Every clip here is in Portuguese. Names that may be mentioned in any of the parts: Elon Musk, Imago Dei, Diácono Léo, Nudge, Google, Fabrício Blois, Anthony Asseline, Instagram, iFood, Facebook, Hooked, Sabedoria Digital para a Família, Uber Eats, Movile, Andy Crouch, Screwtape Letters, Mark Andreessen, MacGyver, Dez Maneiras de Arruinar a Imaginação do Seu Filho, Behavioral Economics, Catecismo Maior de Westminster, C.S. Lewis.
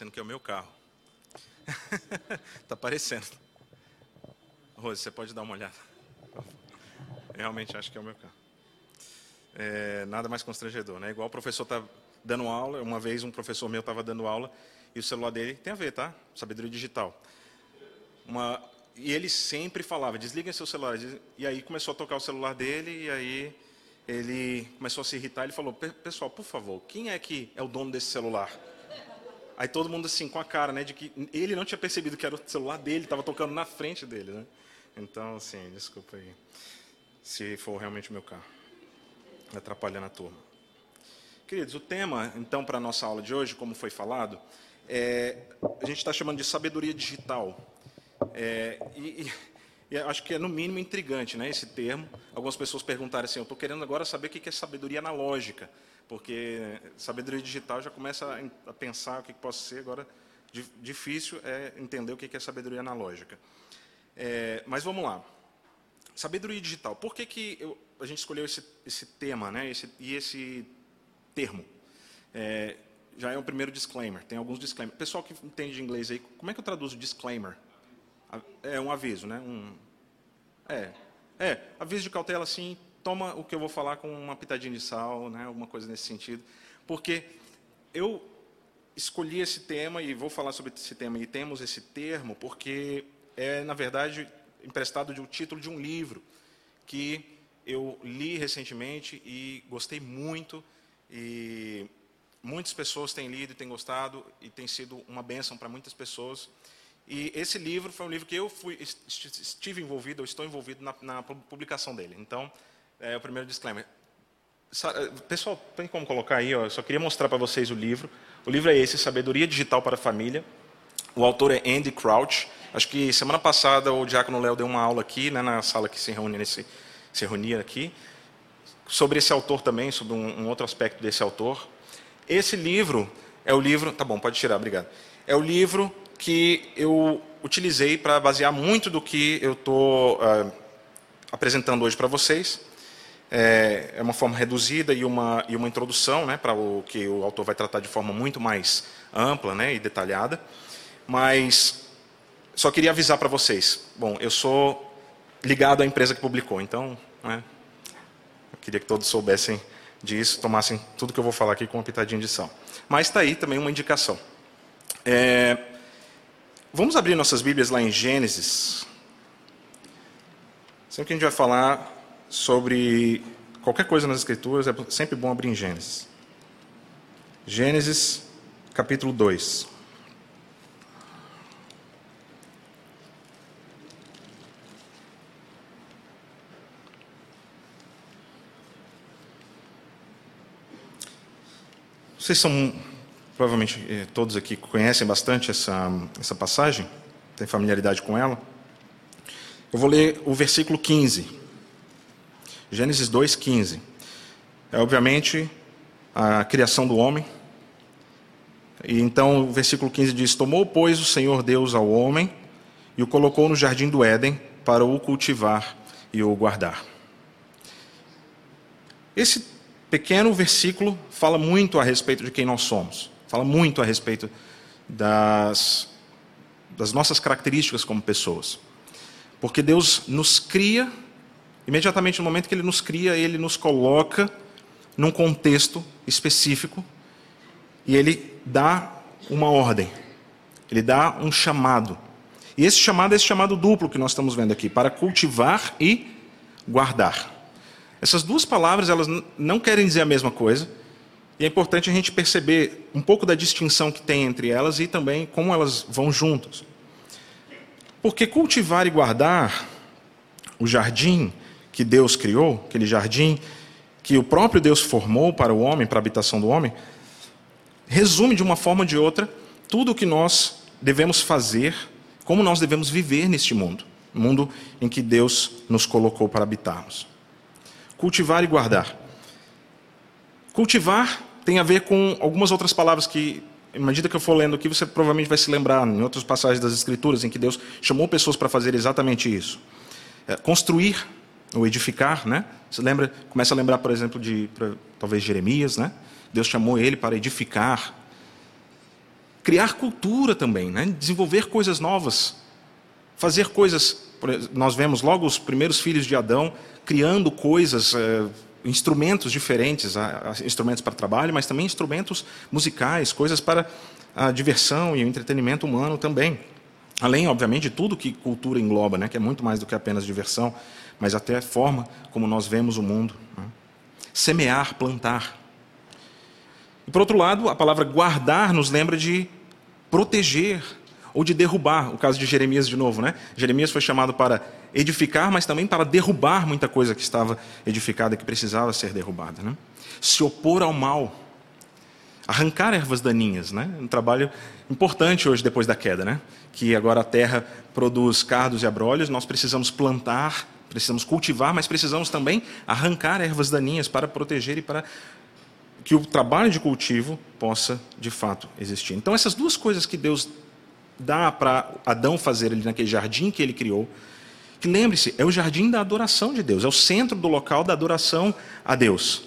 parecendo que é o meu carro. Está parecendo. Rose, você pode dar uma olhada. Eu realmente acho que é o meu carro. É, nada mais constrangedor, né? Igual o professor está dando aula. Uma vez um professor meu estava dando aula e o celular dele tem a ver, tá? Sabedoria digital. E ele sempre falava, desliguem seu celular. E aí começou a tocar o celular dele e aí ele começou a se irritar. Ele falou, pessoal, por favor, quem é que é o dono desse celular? Aí todo mundo assim, com a cara, né? De que ele não tinha percebido que era o celular dele, estava tocando na frente dele, né? Então, assim, desculpa aí. Se for realmente o meu carro. Atrapalhando a turma. Queridos, o tema, então, para a nossa aula de hoje, como foi falado, a gente está chamando de sabedoria digital. E acho que é, no mínimo, intrigante, né, esse termo. Algumas pessoas perguntaram assim, eu estou querendo agora saber o que é sabedoria analógica, porque sabedoria digital já começa a pensar o que pode ser. Agora, difícil é entender o que é sabedoria analógica. Mas vamos lá. Sabedoria digital. Por que a gente escolheu esse tema, né? Esse termo? Já é o primeiro disclaimer. Tem alguns disclaimers. Pessoal que entende inglês aí, como é que eu traduzo disclaimer? É um aviso, né? Aviso de cautela, assim, toma o que eu vou falar com uma pitadinha de sal, né? Alguma coisa nesse sentido. Porque eu escolhi esse tema e vou falar sobre esse tema e temos esse termo porque na verdade, emprestado de um título de um livro que eu li recentemente e gostei muito, e muitas pessoas têm lido e têm gostado, e tem sido uma bênção para muitas pessoas. E esse livro foi um livro que eu estou envolvido na publicação dele. Então, é o primeiro disclaimer. Pessoal, tem como colocar aí? Ó, eu só queria mostrar para vocês o livro. O livro é esse, Sabedoria Digital para a Família. O autor é Andy Crouch. Acho que semana passada o Diácono Léo deu uma aula aqui, né, na sala que se reunia aqui, sobre esse autor também, sobre um outro aspecto desse autor. Esse livro é o livro... Tá bom, pode tirar, obrigado. É o livro que eu utilizei para basear muito do que eu estou apresentando hoje para vocês. É uma forma reduzida e uma introdução, né, para o que o autor vai tratar de forma muito mais ampla, né, e detalhada. Mas só queria avisar para vocês. Bom, eu sou ligado à empresa que publicou, então, né, eu queria que todos soubessem disso, tomassem tudo que eu vou falar aqui com uma pitadinha de sal. Mas está aí também uma indicação. Vamos abrir nossas Bíblias lá em Gênesis. Sempre que a gente vai falar sobre qualquer coisa nas Escrituras, é sempre bom abrir em Gênesis. Gênesis, capítulo 2. Vocês são, provavelmente, todos aqui conhecem bastante essa passagem, têm familiaridade com ela. Eu vou ler o versículo 15. Gênesis 2, 15. É, obviamente, a criação do homem. E então, o versículo 15 diz, tomou, pois, o Senhor Deus ao homem e o colocou no jardim do Éden para o cultivar e o guardar. Esse pequeno versículo fala muito a respeito de quem nós somos, fala muito a respeito das nossas características como pessoas. Porque Deus nos cria, imediatamente no momento que Ele nos cria, Ele nos coloca num contexto específico e Ele dá uma ordem, Ele dá um chamado. E esse chamado é esse chamado duplo que nós estamos vendo aqui, para cultivar e guardar. Essas duas palavras, elas não querem dizer a mesma coisa, e é importante a gente perceber um pouco da distinção que tem entre elas e também como elas vão juntas. Porque cultivar e guardar o jardim que Deus criou, aquele jardim que o próprio Deus formou para o homem, para a habitação do homem, resume de uma forma ou de outra tudo o que nós devemos fazer, como nós devemos viver neste mundo, mundo em que Deus nos colocou para habitarmos. Cultivar e guardar. Cultivar tem a ver com algumas outras palavras que, à medida que eu for lendo aqui, você provavelmente vai se lembrar em outras passagens das Escrituras, em que Deus chamou pessoas para fazer exatamente isso. Construir ou edificar, né? Você começa a lembrar, por exemplo, talvez Jeremias, né? Deus chamou ele para edificar. criar cultura também, né? Desenvolver coisas novas, fazer coisas. Nós vemos logo os primeiros filhos de Adão criando coisas, instrumentos diferentes, instrumentos para trabalho, mas também instrumentos musicais, coisas para a diversão e o entretenimento humano também. Além, obviamente, de tudo que cultura engloba, né? Que é muito mais do que apenas diversão, mas até a forma como nós vemos o mundo, né? Semear, plantar. E, por outro lado, a palavra guardar nos lembra de proteger ou de derrubar. O caso de Jeremias de novo, né? Jeremias foi chamado para edificar, mas também para derrubar muita coisa que estava edificada, que precisava ser derrubada, né? Se opor ao mal. Arrancar ervas daninhas, né? Um trabalho importante hoje, depois da queda, né? Que agora a terra produz cardos e abrolhos, nós precisamos plantar, precisamos cultivar, mas precisamos também arrancar ervas daninhas para proteger e para que o trabalho de cultivo possa, de fato, existir. Então, essas duas coisas que Deus dá para Adão fazer ali naquele jardim que ele criou, que, lembre-se, é o jardim da adoração de Deus, é o centro do local da adoração a Deus.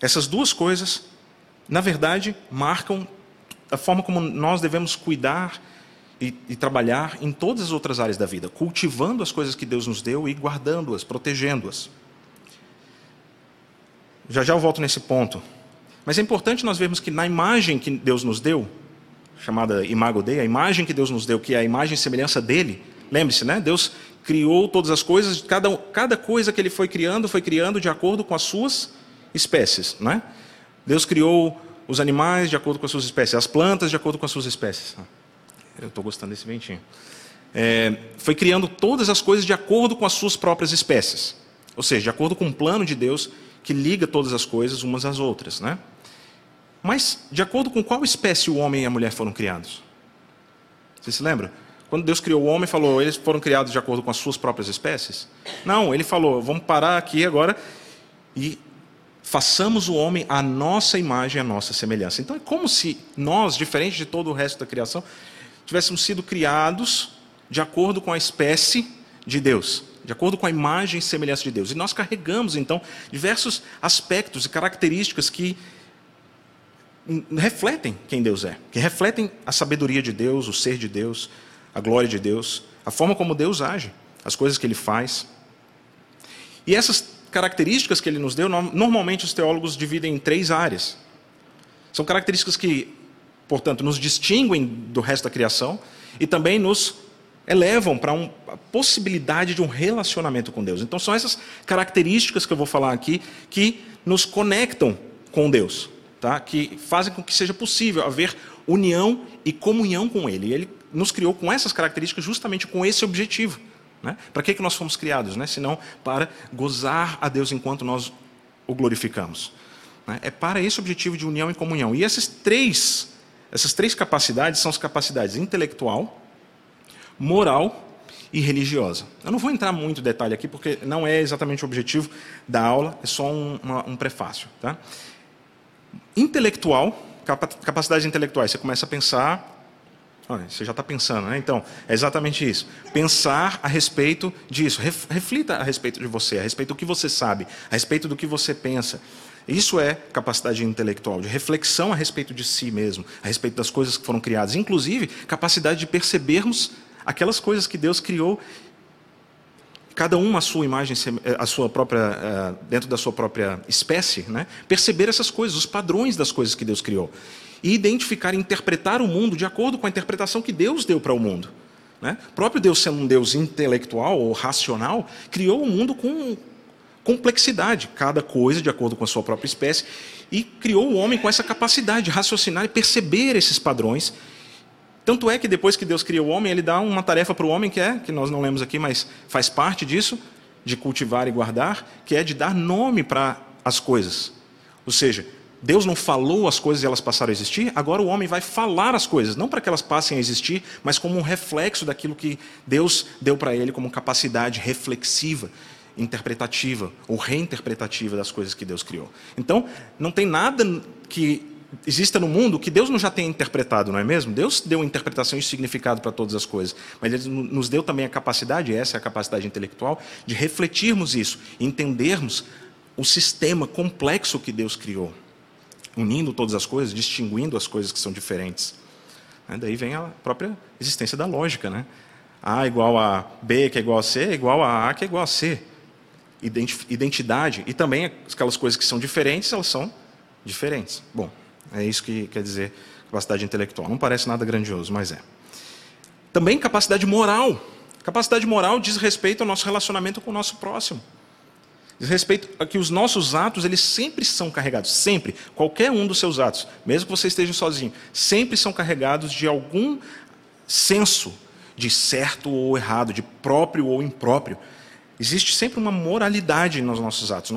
Essas duas coisas, na verdade, marcam a forma como nós devemos cuidar e trabalhar em todas as outras áreas da vida, cultivando as coisas que Deus nos deu e guardando-as, protegendo-as. Já já eu volto nesse ponto. Mas é importante nós vermos que na imagem que Deus nos deu, chamada Imago Dei, a imagem que Deus nos deu, que é a imagem e semelhança dele, lembre-se, né? Deus criou todas as coisas, cada coisa que ele foi criando de acordo com as suas espécies, né? Deus criou os animais de acordo com as suas espécies, as plantas de acordo com as suas espécies. Eu estou gostando desse ventinho. Foi criando todas as coisas de acordo com as suas próprias espécies. Ou seja, de acordo com o plano de Deus que liga todas as coisas umas às outras, né? Mas de acordo com qual espécie o homem e a mulher foram criados? Você se lembra? Quando Deus criou o homem, falou, eles foram criados de acordo com as suas próprias espécies? Não, ele falou, vamos parar aqui agora e façamos o homem à nossa imagem, à nossa semelhança. Então é como se nós, diferente de todo o resto da criação, tivéssemos sido criados de acordo com a espécie de Deus, de acordo com a imagem e semelhança de Deus. E nós carregamos, então, diversos aspectos e características que refletem quem Deus é, que refletem a sabedoria de Deus, o ser de Deus, a glória de Deus, a forma como Deus age, as coisas que ele faz. E essas características que ele nos deu, normalmente os teólogos dividem em três áreas. São características que, portanto, nos distinguem do resto da criação e também nos elevam para a possibilidade de um relacionamento com Deus. Então, são essas características que eu vou falar aqui que nos conectam com Deus, tá? Que fazem com que seja possível haver união e comunhão com Ele. E Ele nos criou com essas características justamente com esse objetivo, né? Para que nós fomos criados, né? Se não para gozar a Deus enquanto nós o glorificamos, né? É para esse objetivo de união e comunhão. E essas três capacidades são as capacidades intelectual, moral e religiosa. Eu não vou entrar muito em detalhe aqui, porque não é exatamente o objetivo da aula, é só um prefácio, tá? Intelectual, capacidades intelectuais, você começa a pensar. Olha, você já está pensando, né? Então, é exatamente isso. Pensar a respeito disso. Reflita a respeito de você, a respeito do que você sabe, a respeito do que você pensa. Isso é capacidade intelectual, de reflexão a respeito de si mesmo, a respeito das coisas que foram criadas. Inclusive, capacidade de percebermos aquelas coisas que Deus criou, cada uma a sua imagem, a sua própria, dentro da sua própria espécie, né? Perceber essas coisas, os padrões das coisas que Deus criou. E identificar e interpretar o mundo de acordo com a interpretação que Deus deu para o mundo, né? O próprio Deus, sendo um Deus intelectual ou racional, criou o mundo com complexidade, cada coisa de acordo com a sua própria espécie, e criou o homem com essa capacidade de raciocinar e perceber esses padrões. Tanto é que depois que Deus criou o homem, ele dá uma tarefa para o homem, que nós não lemos aqui, mas faz parte disso, de cultivar e guardar, que é de dar nome para as coisas. Ou seja, Deus não falou as coisas e elas passaram a existir, agora o homem vai falar as coisas, não para que elas passem a existir, mas como um reflexo daquilo que Deus deu para ele como capacidade reflexiva, interpretativa ou reinterpretativa das coisas que Deus criou. Então, não tem nada que exista no mundo que Deus não já tenha interpretado, não é mesmo? Deus deu interpretação e significado para todas as coisas, mas Ele nos deu também a capacidade, essa é a capacidade intelectual, de refletirmos isso, entendermos o sistema complexo que Deus criou. unindo todas as coisas, distinguindo as coisas que são diferentes. Daí vem a própria existência da lógica, né? A igual a B, que é igual a C, é igual a A, que é igual a C. Identidade. E também aquelas coisas que são diferentes, elas são diferentes. Bom, é isso que quer dizer capacidade intelectual. Não parece nada grandioso, mas é. Também capacidade moral. Capacidade moral diz respeito ao nosso relacionamento com o nosso próximo. Diz respeito a que os nossos atos, eles sempre são carregados, sempre, qualquer um dos seus atos, mesmo que você esteja sozinho, sempre são carregados de algum senso de certo ou errado, de próprio ou impróprio. Existe sempre uma moralidade nos nossos atos.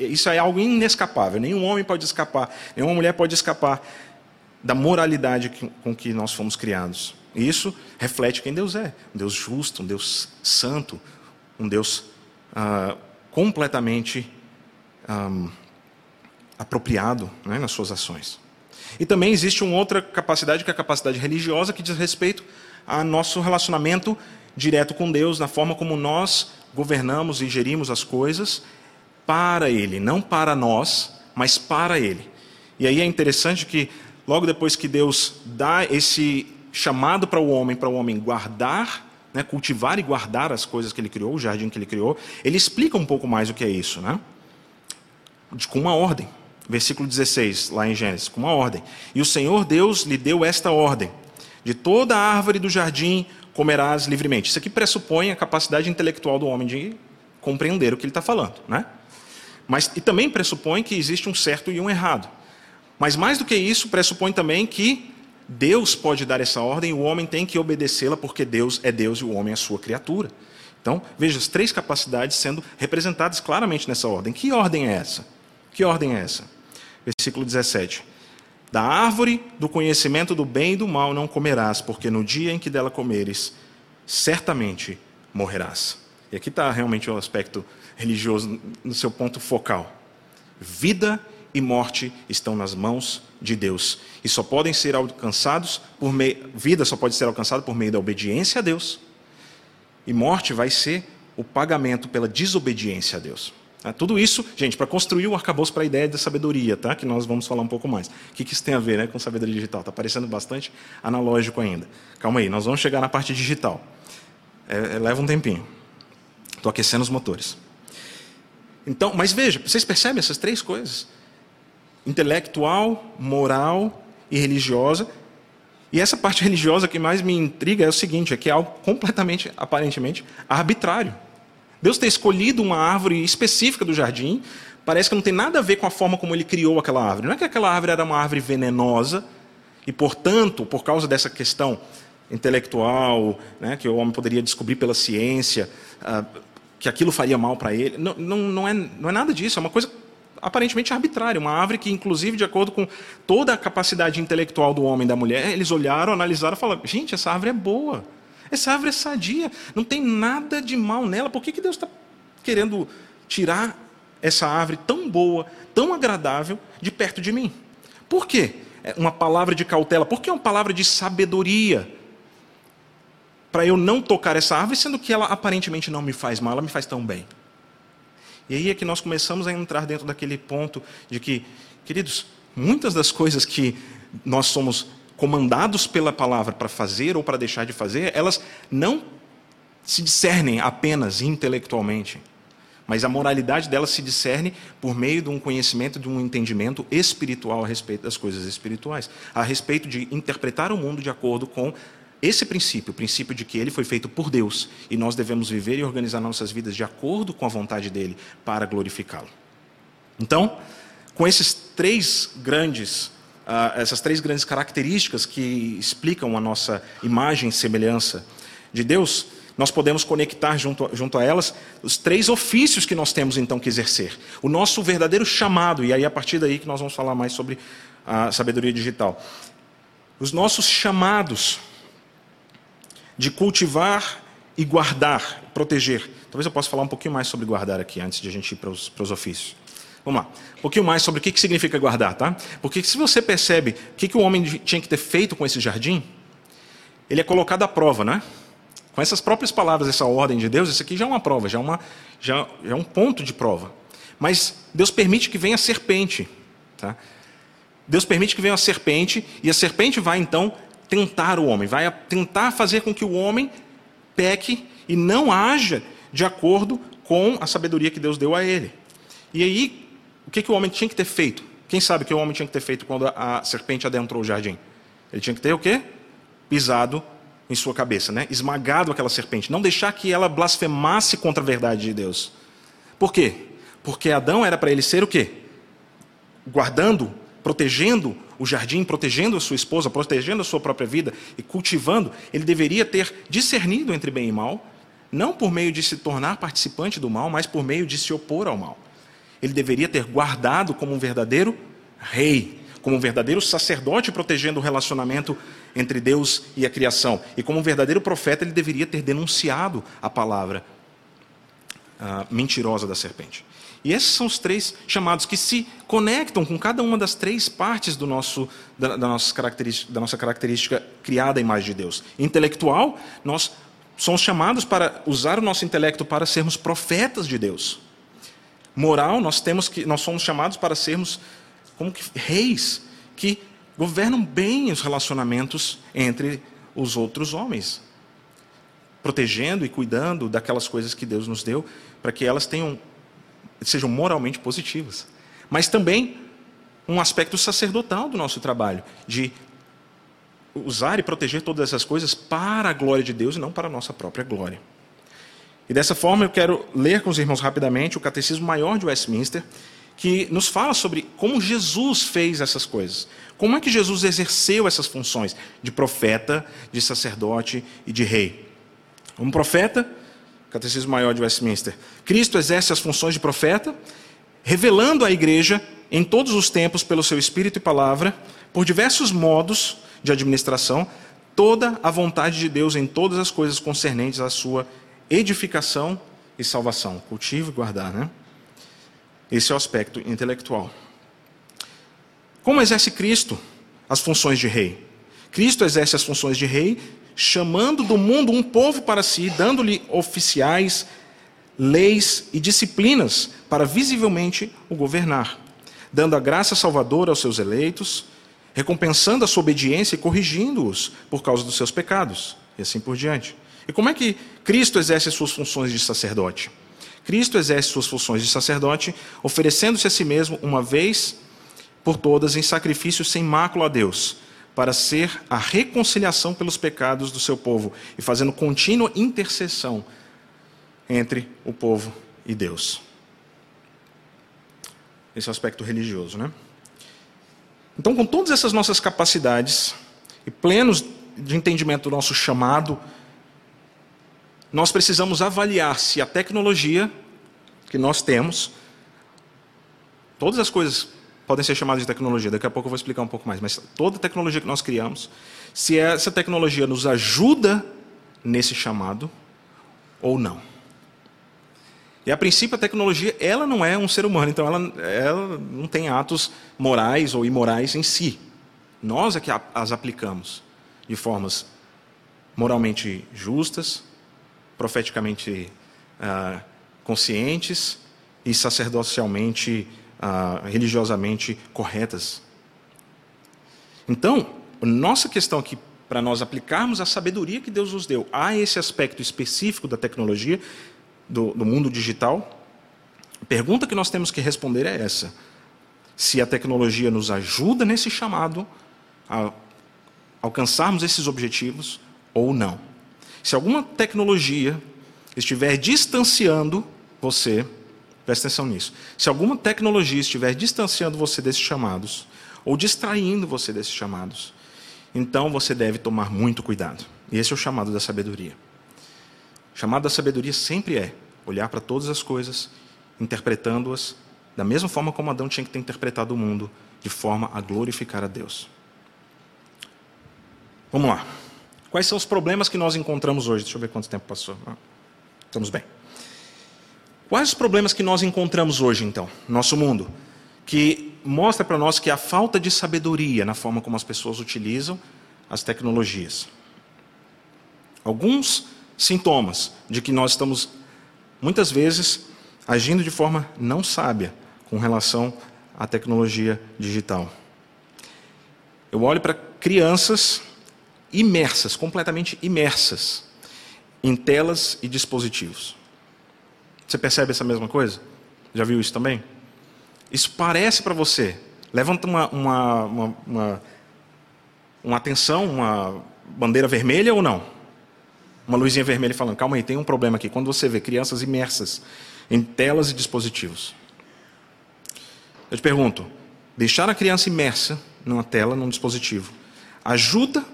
Isso é algo inescapável. Nenhum homem pode escapar, nenhuma mulher pode escapar da moralidade com que nós fomos criados. E isso reflete quem Deus é. Um Deus justo, um Deus santo, um Deus completamente apropriado, né, nas suas ações. E também existe uma outra capacidade, que é a capacidade religiosa, que diz respeito ao nosso relacionamento direto com Deus, na forma como nós governamos e gerimos as coisas para Ele, não para nós, mas para Ele. E aí é interessante que, logo depois que Deus dá esse chamado para o homem guardar, né, cultivar e guardar as coisas que ele criou, o jardim que ele criou, ele explica um pouco mais o que é isso, né? Com uma ordem. Versículo 16, lá em Gênesis, com uma ordem. E o Senhor Deus lhe deu esta ordem: de toda a árvore do jardim comerás livremente. Isso aqui pressupõe a capacidade intelectual do homem de compreender o que ele está falando, né? Mas, e também pressupõe que existe um certo e um errado. Mas mais do que isso, pressupõe também que Deus pode dar essa ordem e o homem tem que obedecê-la, porque Deus é Deus e o homem é sua criatura. Então, veja as três capacidades sendo representadas claramente nessa ordem. Que ordem é essa? Que ordem é essa? Versículo 17. Da árvore do conhecimento do bem e do mal não comerás, porque no dia em que dela comeres, certamente morrerás. E aqui está realmente o aspecto religioso no seu ponto focal. Vida e morte estão nas mãos de Deus. E só podem ser alcançados por meio... Vida só pode ser alcançada por meio da obediência a Deus. E morte vai ser o pagamento pela desobediência a Deus. Tudo isso, gente, para construir o arcabouço para a ideia da sabedoria, tá? Que nós vamos falar um pouco mais. O que isso tem a ver, né, com sabedoria digital? Está parecendo bastante analógico ainda. Calma aí, nós vamos chegar na parte digital. Leva um tempinho. Estou aquecendo os motores. Então, mas veja, vocês percebem essas três coisas? Intelectual, moral e religiosa. E essa parte religiosa que mais me intriga é o seguinte, é que é algo completamente, aparentemente, arbitrário. Deus ter escolhido uma árvore específica do jardim, parece que não tem nada a ver com a forma como ele criou aquela árvore. Não é que aquela árvore era uma árvore venenosa, e, portanto, por causa dessa questão intelectual, né, que o homem poderia descobrir pela ciência, que aquilo faria mal para ele. Não é nada disso, é uma coisa aparentemente arbitrária, uma árvore que, inclusive, de acordo com toda a capacidade intelectual do homem e da mulher, eles olharam, analisaram e falaram: gente, essa árvore é boa, essa árvore é sadia, não tem nada de mal nela, por que Deus está querendo tirar essa árvore tão boa, tão agradável, de perto de mim? Por quê? É uma palavra de cautela, por que é uma palavra de sabedoria? Para eu não tocar essa árvore, sendo que ela aparentemente não me faz mal, ela me faz tão bem. E aí é que nós começamos a entrar dentro daquele ponto de que, queridos, muitas das coisas que nós somos comandados pela palavra para fazer ou para deixar de fazer, elas não se discernem apenas intelectualmente, mas a moralidade delas se discerne por meio de um conhecimento, de um entendimento espiritual a respeito das coisas espirituais, a respeito de interpretar o mundo de acordo com esse princípio, o princípio de que ele foi feito por Deus, e nós devemos viver e organizar nossas vidas de acordo com a vontade dele, para glorificá-lo. Então, com essas três grandes características que explicam a nossa imagem e semelhança de Deus, nós podemos conectar junto a elas os três ofícios que nós temos, então, que exercer. O nosso verdadeiro chamado, e aí a partir daí que nós vamos falar mais sobre a sabedoria digital. Os nossos chamados de cultivar e guardar, proteger. Talvez eu possa falar um pouquinho mais sobre guardar aqui, antes de a gente ir para os ofícios. Vamos lá. Um pouquinho mais sobre o que significa guardar, tá? Porque se você percebe o que o homem tinha que ter feito com esse jardim, ele é colocado à prova, né? Com essas próprias palavras, essa ordem de Deus, isso aqui já é uma prova, já é um ponto de prova. Mas Deus permite que venha a serpente, tá? Deus permite que venha uma serpente, e a serpente vai, então, tentar o homem. Vai tentar fazer com que o homem peque e não haja de acordo com a sabedoria que Deus deu a ele. E aí, o que o homem tinha que ter feito? Quem sabe o que o homem tinha que ter feito quando a serpente adentrou o jardim? Ele tinha que ter o quê? Pisado em sua cabeça, né? Esmagado aquela serpente. Não deixar que ela blasfemasse contra a verdade de Deus. Por quê? Porque Adão era para ele ser o quê? Guardando, protegendo o jardim, protegendo a sua esposa, protegendo a sua própria vida e cultivando. Ele deveria ter discernido entre bem e mal, não por meio de se tornar participante do mal, mas por meio de se opor ao mal. Ele deveria ter guardado como um verdadeiro rei, como um verdadeiro sacerdote protegendo o relacionamento entre Deus e a criação. E como um verdadeiro profeta, ele deveria ter denunciado a palavra mentirosa da serpente. E esses são os três chamados que se conectam com cada uma das três partes da nossa característica criada à imagem de Deus. Intelectual, nós somos chamados para usar o nosso intelecto para sermos profetas de Deus. Moral, nós somos chamados para sermos como que reis que governam bem os relacionamentos entre os outros homens, protegendo e cuidando daquelas coisas que Deus nos deu para que elas sejam moralmente positivas. Mas também um aspecto sacerdotal do nosso trabalho, de usar e proteger todas essas coisas para a glória de Deus e não para a nossa própria glória. E dessa forma eu quero ler com os irmãos rapidamente o Catecismo Maior de Westminster, que nos fala sobre como Jesus fez essas coisas. Como é que Jesus exerceu essas funções de profeta, de sacerdote e de rei? Um profeta, Catecismo Maior de Westminster. Cristo exerce as funções de profeta, revelando à igreja em todos os tempos pelo seu espírito e palavra, por diversos modos de administração, toda a vontade de Deus em todas as coisas concernentes à sua edificação e salvação. Cultivo e guardar, né? Esse é o aspecto intelectual. Como exerce Cristo as funções de rei? Cristo exerce as funções de rei, chamando do mundo um povo para si, dando-lhe oficiais, leis e disciplinas para visivelmente o governar, dando a graça salvadora aos seus eleitos, recompensando a sua obediência e corrigindo-os por causa dos seus pecados, e assim por diante. E como é que Cristo exerce as suas funções de sacerdote? Cristo exerce suas funções de sacerdote, oferecendo-se a si mesmo uma vez por todas em sacrifício sem mácula a Deus, para ser a reconciliação pelos pecados do seu povo e fazendo contínua intercessão entre o povo e Deus. Esse é o aspecto religioso, né? Então, com todas essas nossas capacidades e plenos de entendimento do nosso chamado, nós precisamos avaliar se a tecnologia que nós temos, todas as coisas podem ser chamadas de tecnologia, daqui a pouco eu vou explicar um pouco mais, mas toda a tecnologia que nós criamos, se essa tecnologia nos ajuda nesse chamado ou não. E a princípio a tecnologia, ela não é um ser humano, então ela não tem atos morais ou imorais em si. Nós é que as aplicamos de formas moralmente justas, profeticamente conscientes e sacerdotalmente, religiosamente corretas. Então, a nossa questão aqui, para nós aplicarmos a sabedoria que Deus nos deu a esse aspecto específico da tecnologia, do mundo digital, a pergunta que nós temos que responder é essa. Se a tecnologia nos ajuda nesse chamado a alcançarmos esses objetivos ou não. Se alguma tecnologia estiver distanciando você, preste atenção nisso, se alguma tecnologia estiver distanciando você desses chamados, ou distraindo você desses chamados, então você deve tomar muito cuidado. E esse é o chamado da sabedoria. O chamado da sabedoria sempre é olhar para todas as coisas, interpretando-as da mesma forma como Adão tinha que ter interpretado o mundo, de forma a glorificar a Deus. Vamos lá. Quais são os problemas que nós encontramos hoje? Deixa eu ver quanto tempo passou. Estamos bem. Quais os problemas que nós encontramos hoje, então, no nosso mundo? Que mostra para nós que há falta de sabedoria na forma como as pessoas utilizam as tecnologias. Alguns sintomas de que nós estamos, muitas vezes, agindo de forma não sábia com relação à tecnologia digital. Eu olho para crianças imersas, completamente imersas, em telas e dispositivos. Você percebe essa mesma coisa? Já viu isso também? Isso parece para você. Levanta uma atenção, uma bandeira vermelha ou não? Uma luzinha vermelha falando, calma aí, tem um problema aqui. Quando você vê crianças imersas em telas e dispositivos. Eu te pergunto, deixar a criança imersa numa tela, num dispositivo, ajuda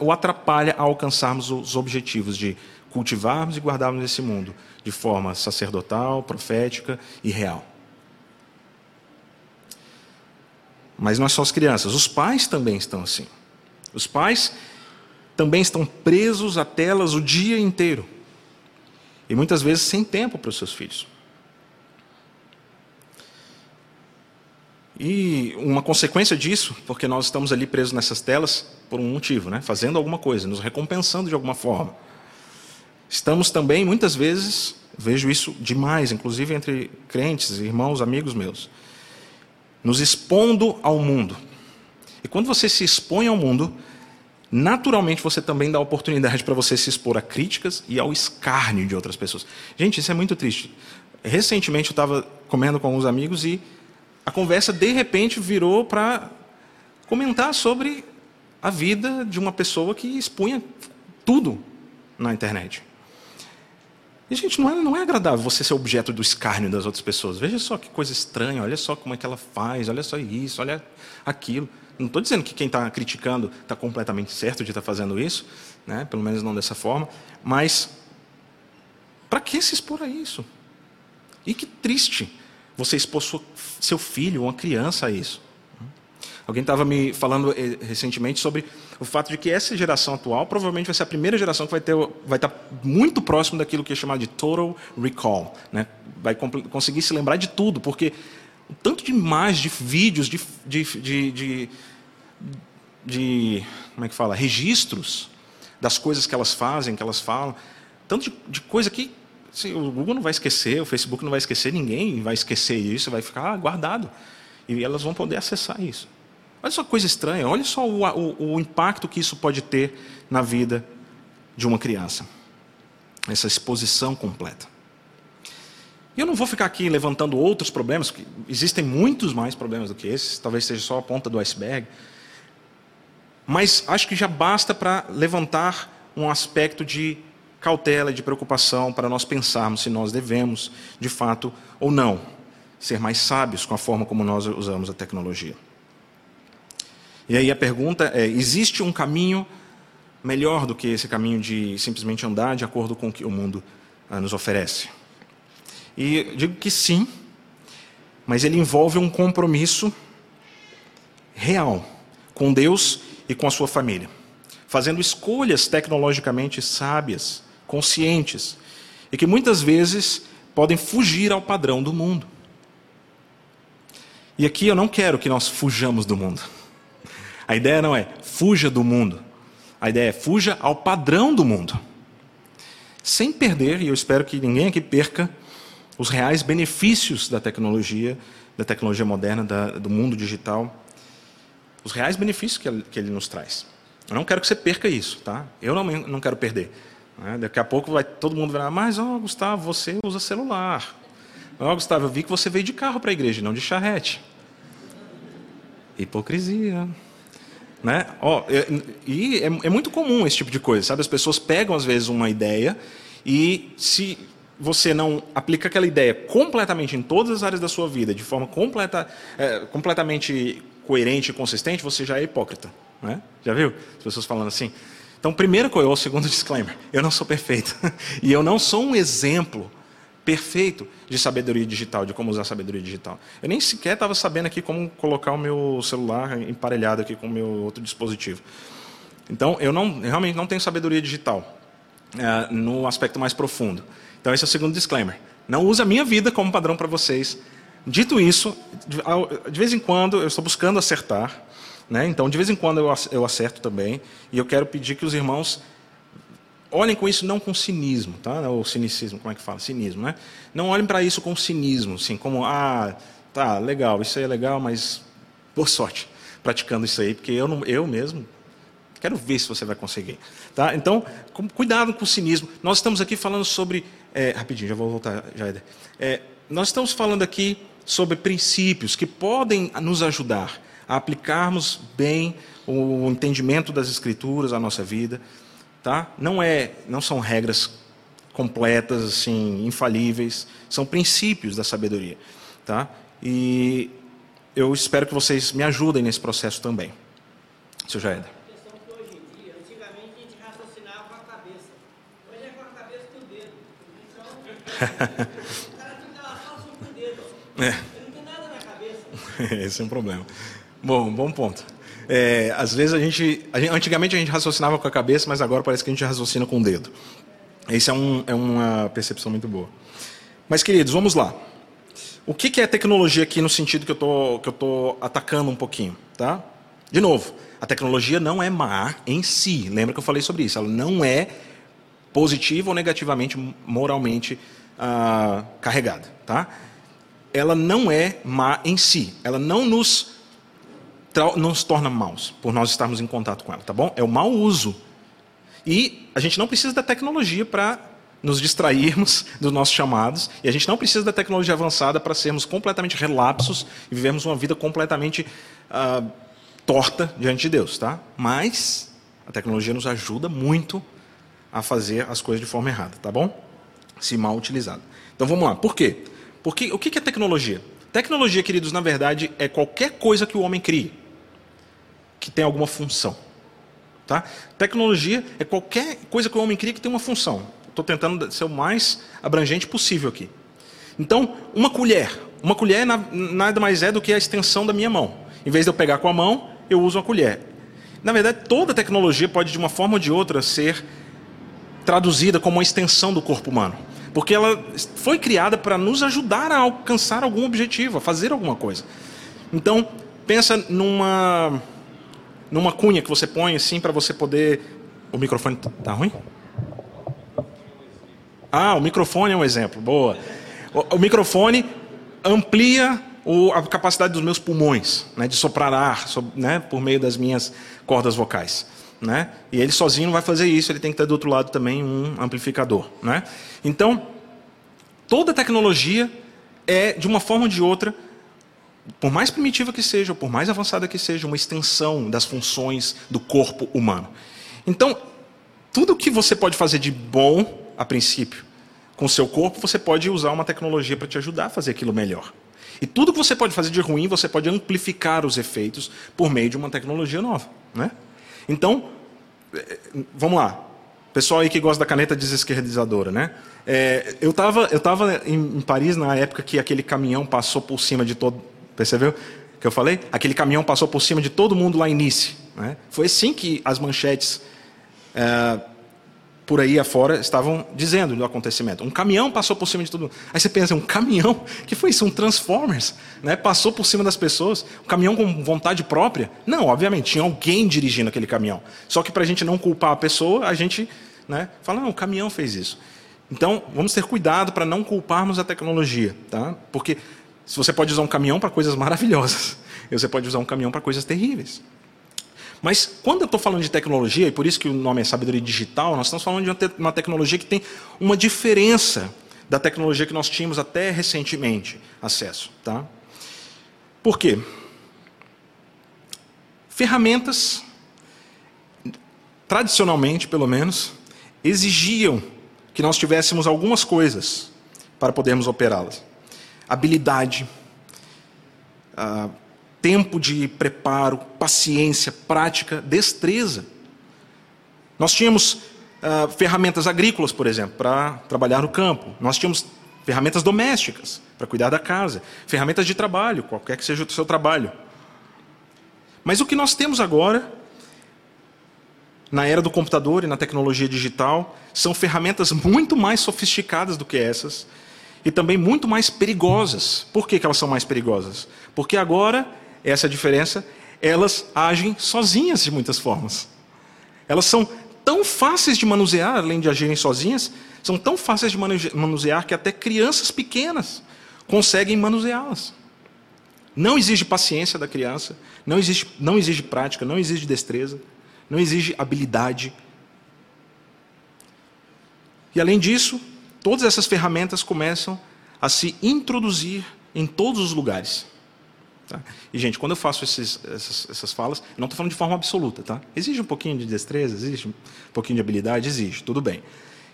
ou atrapalha a alcançarmos os objetivos de cultivarmos e guardarmos esse mundo de forma sacerdotal, profética e real? Mas não é só as crianças, os pais também estão assim. Os pais também estão presos a telas o dia inteiro. E muitas vezes sem tempo para os seus filhos. E uma consequência disso, porque nós estamos ali presos nessas telas por um motivo, né? Fazendo alguma coisa, nos recompensando de alguma forma. Estamos também, muitas vezes, vejo isso demais, inclusive entre crentes, irmãos, amigos meus, nos expondo ao mundo. E quando você se expõe ao mundo, naturalmente você também dá oportunidade para você se expor a críticas e ao escárnio de outras pessoas. Gente, isso é muito triste. Recentemente eu estava comendo com alguns amigos e a conversa de repente virou para comentar sobre a vida de uma pessoa que expunha tudo na internet. E, gente, não é agradável você ser objeto do escárnio das outras pessoas. Veja só que coisa estranha, olha só como é que ela faz, olha só isso, olha aquilo. Não estou dizendo que quem está criticando está completamente certo de estar fazendo isso, né? Pelo menos não dessa forma, mas para que se expor a isso? E que triste você expor seu filho, uma criança a isso. Alguém estava me falando recentemente sobre o fato de que essa geração atual provavelmente vai ser a primeira geração que vai estar muito próximo daquilo que é chamado de total recall, né? Vai conseguir se lembrar de tudo, porque o tanto de imagens, de vídeos, registros das coisas que elas fazem, que elas falam, tanto de coisa que assim, o Google não vai esquecer, o Facebook não vai esquecer, ninguém vai esquecer isso, vai ficar guardado. E elas vão poder acessar isso. Olha só que coisa estranha, olha só o impacto que isso pode ter na vida de uma criança. Essa exposição completa. E eu não vou ficar aqui levantando outros problemas, porque existem muitos mais problemas do que esses, talvez seja só a ponta do iceberg. Mas acho que já basta para levantar um aspecto de cautela e de preocupação para nós pensarmos se nós devemos, de fato, ou não, ser mais sábios com a forma como nós usamos a tecnologia. E aí a pergunta é, existe um caminho melhor do que esse caminho de simplesmente andar de acordo com o que o mundo nos oferece? E eu digo que sim, mas ele envolve um compromisso real com Deus e com a sua família, fazendo escolhas tecnologicamente sábias, conscientes, e que muitas vezes podem fugir ao padrão do mundo. E aqui eu não quero que nós fujamos do mundo. A ideia não é fuja do mundo. A ideia é fuja ao padrão do mundo. Sem perder, e eu espero que ninguém aqui perca, os reais benefícios da tecnologia moderna, do mundo digital. Os reais benefícios que ele nos traz. Eu não quero que você perca isso, tá? Eu não quero perder. Daqui a pouco todo mundo vai falar, mas, Gustavo, você usa celular. Gustavo, eu vi que você veio de carro para a igreja, não de charrete. Hipocrisia. Né? E é muito comum esse tipo de coisa, sabe? As pessoas pegam às vezes uma ideia e se você não aplica aquela ideia completamente em todas as áreas da sua vida, de forma completamente coerente e consistente, você já é hipócrita, né? Já viu? As pessoas falando assim. Então, primeiro coisa, ou segundo disclaimer, eu não sou perfeito e eu não sou um exemplo perfeito de sabedoria digital, de como usar a sabedoria digital. Eu nem sequer estava sabendo aqui como colocar o meu celular emparelhado aqui com o meu outro dispositivo. Então, eu realmente não tenho sabedoria digital no aspecto mais profundo. Então, esse é o segundo disclaimer. Não usa a minha vida como padrão para vocês. Dito isso, de vez em quando eu estou buscando acertar, né? Então, de vez em quando eu acerto também, e eu quero pedir que os irmãos olhem com isso não com cinismo, tá? Ou cinicismo, como é que fala? Cinismo, né? Não olhem para isso com cinismo, assim, como, legal, isso aí é legal, mas boa sorte. praticando isso aí, porque eu mesmo quero ver se você vai conseguir. Tá? Então, cuidado com o cinismo. Nós estamos aqui falando sobre... rapidinho, já vou voltar, Jaider. Nós estamos falando aqui sobre princípios que podem nos ajudar a aplicarmos bem o entendimento das Escrituras à nossa vida. Tá? Não são regras completas, assim, infalíveis. São princípios da sabedoria. Tá? E eu espero que vocês me ajudem nesse processo também. Seu Jaider. Esse é um problema. Bom ponto. Às vezes antigamente a gente raciocinava com a cabeça, mas agora parece que a gente raciocina com o dedo. Essa é uma percepção muito boa. Mas, queridos, vamos lá. O que é tecnologia aqui no sentido que eu estou atacando um pouquinho, tá? De novo, a tecnologia não é má em si. Lembra que eu falei sobre isso? Ela não é positiva ou negativamente, moralmente carregada, tá? Ela não é má em si. Ela não nos torna maus por nós estarmos em contato com ela, tá bom? É o mau uso. E a gente não precisa da tecnologia para nos distrairmos dos nossos chamados. E a gente não precisa da tecnologia avançada para sermos completamente relapsos e vivermos uma vida completamente torta diante de Deus, tá? Mas a tecnologia nos ajuda muito a fazer as coisas de forma errada, tá bom? Se mal utilizado. Então vamos lá, por quê? Porque o que é tecnologia? Tecnologia, queridos, na verdade, é qualquer coisa que o homem crie, que tem alguma função, tá? Tecnologia é qualquer coisa que o homem cria que tem uma função. Estou tentando ser o mais abrangente possível aqui. Então, uma colher nada mais é do que a extensão da minha mão. Em vez de eu pegar com a mão, eu uso uma colher. Na verdade, toda tecnologia pode, de uma forma ou de outra, ser traduzida como uma extensão do corpo humano, porque ela foi criada para nos ajudar a alcançar algum objetivo, a fazer alguma coisa. Então, pensa numa cunha que você põe assim para você poder... O microfone tá ruim? Ah, o microfone é um exemplo, boa. O microfone amplia a capacidade dos meus pulmões, né, de soprar ar, né, por meio das minhas cordas vocais. Né? E ele sozinho não vai fazer isso, ele tem que ter do outro lado também um amplificador, né? Então, toda tecnologia é, de uma forma ou de outra, por mais primitiva que seja, ou por mais avançada que seja, uma extensão das funções do corpo humano. Então, tudo que você pode fazer de bom, a princípio, com o seu corpo, você pode usar uma tecnologia para te ajudar a fazer aquilo melhor. E tudo que você pode fazer de ruim, você pode amplificar os efeitos por meio de uma tecnologia nova, né? Então, vamos lá. Pessoal aí que gosta da caneta desesquerdizadora, né? Eu estava em Paris na época que aquele caminhão passou por cima de todo... Percebeu o que eu falei? Aquele caminhão passou por cima de todo mundo lá em Nice, né? Foi assim que as manchetes por aí afora estavam dizendo do acontecimento. Um caminhão passou por cima de todo mundo. Aí você pensa, um caminhão? Que foi isso? Um Transformers? Né? Passou por cima das pessoas? Um caminhão com vontade própria? Não, obviamente, tinha alguém dirigindo aquele caminhão. Só que para a gente não culpar a pessoa, a gente, né, fala, não, o caminhão fez isso. Então, vamos ter cuidado para não culparmos a tecnologia, tá? Porque se você pode usar um caminhão para coisas maravilhosas, você pode usar um caminhão para coisas terríveis. Mas quando eu estou falando de tecnologia, e por isso que o nome é Sabedoria Digital, nós estamos falando de uma tecnologia que tem uma diferença da tecnologia que nós tínhamos até recentemente acesso, tá? Por quê? Ferramentas, tradicionalmente pelo menos, exigiam que nós tivéssemos algumas coisas para podermos operá-las. Habilidade, tempo de preparo, paciência, prática, destreza. Nós tínhamos ferramentas agrícolas, por exemplo, para trabalhar no campo. Nós tínhamos ferramentas domésticas, para cuidar da casa. Ferramentas de trabalho, qualquer que seja o seu trabalho. Mas o que nós temos agora, na era do computador e na tecnologia digital, são ferramentas muito mais sofisticadas do que essas e também muito mais perigosas. Por que elas são mais perigosas? Porque agora... Essa é a diferença. Elas agem sozinhas de muitas formas. Elas são tão fáceis de manusear, além de agirem sozinhas, são tão fáceis de manusear que até crianças pequenas conseguem manuseá-las. Não exige paciência da criança, não exige prática, não exige destreza, não exige habilidade. E, além disso, todas essas ferramentas começam a se introduzir em todos os lugares. Tá? E, gente, quando eu faço essas falas, eu não estou falando de forma absoluta. Tá? Exige um pouquinho de destreza, exige um pouquinho de habilidade, exige, tudo bem.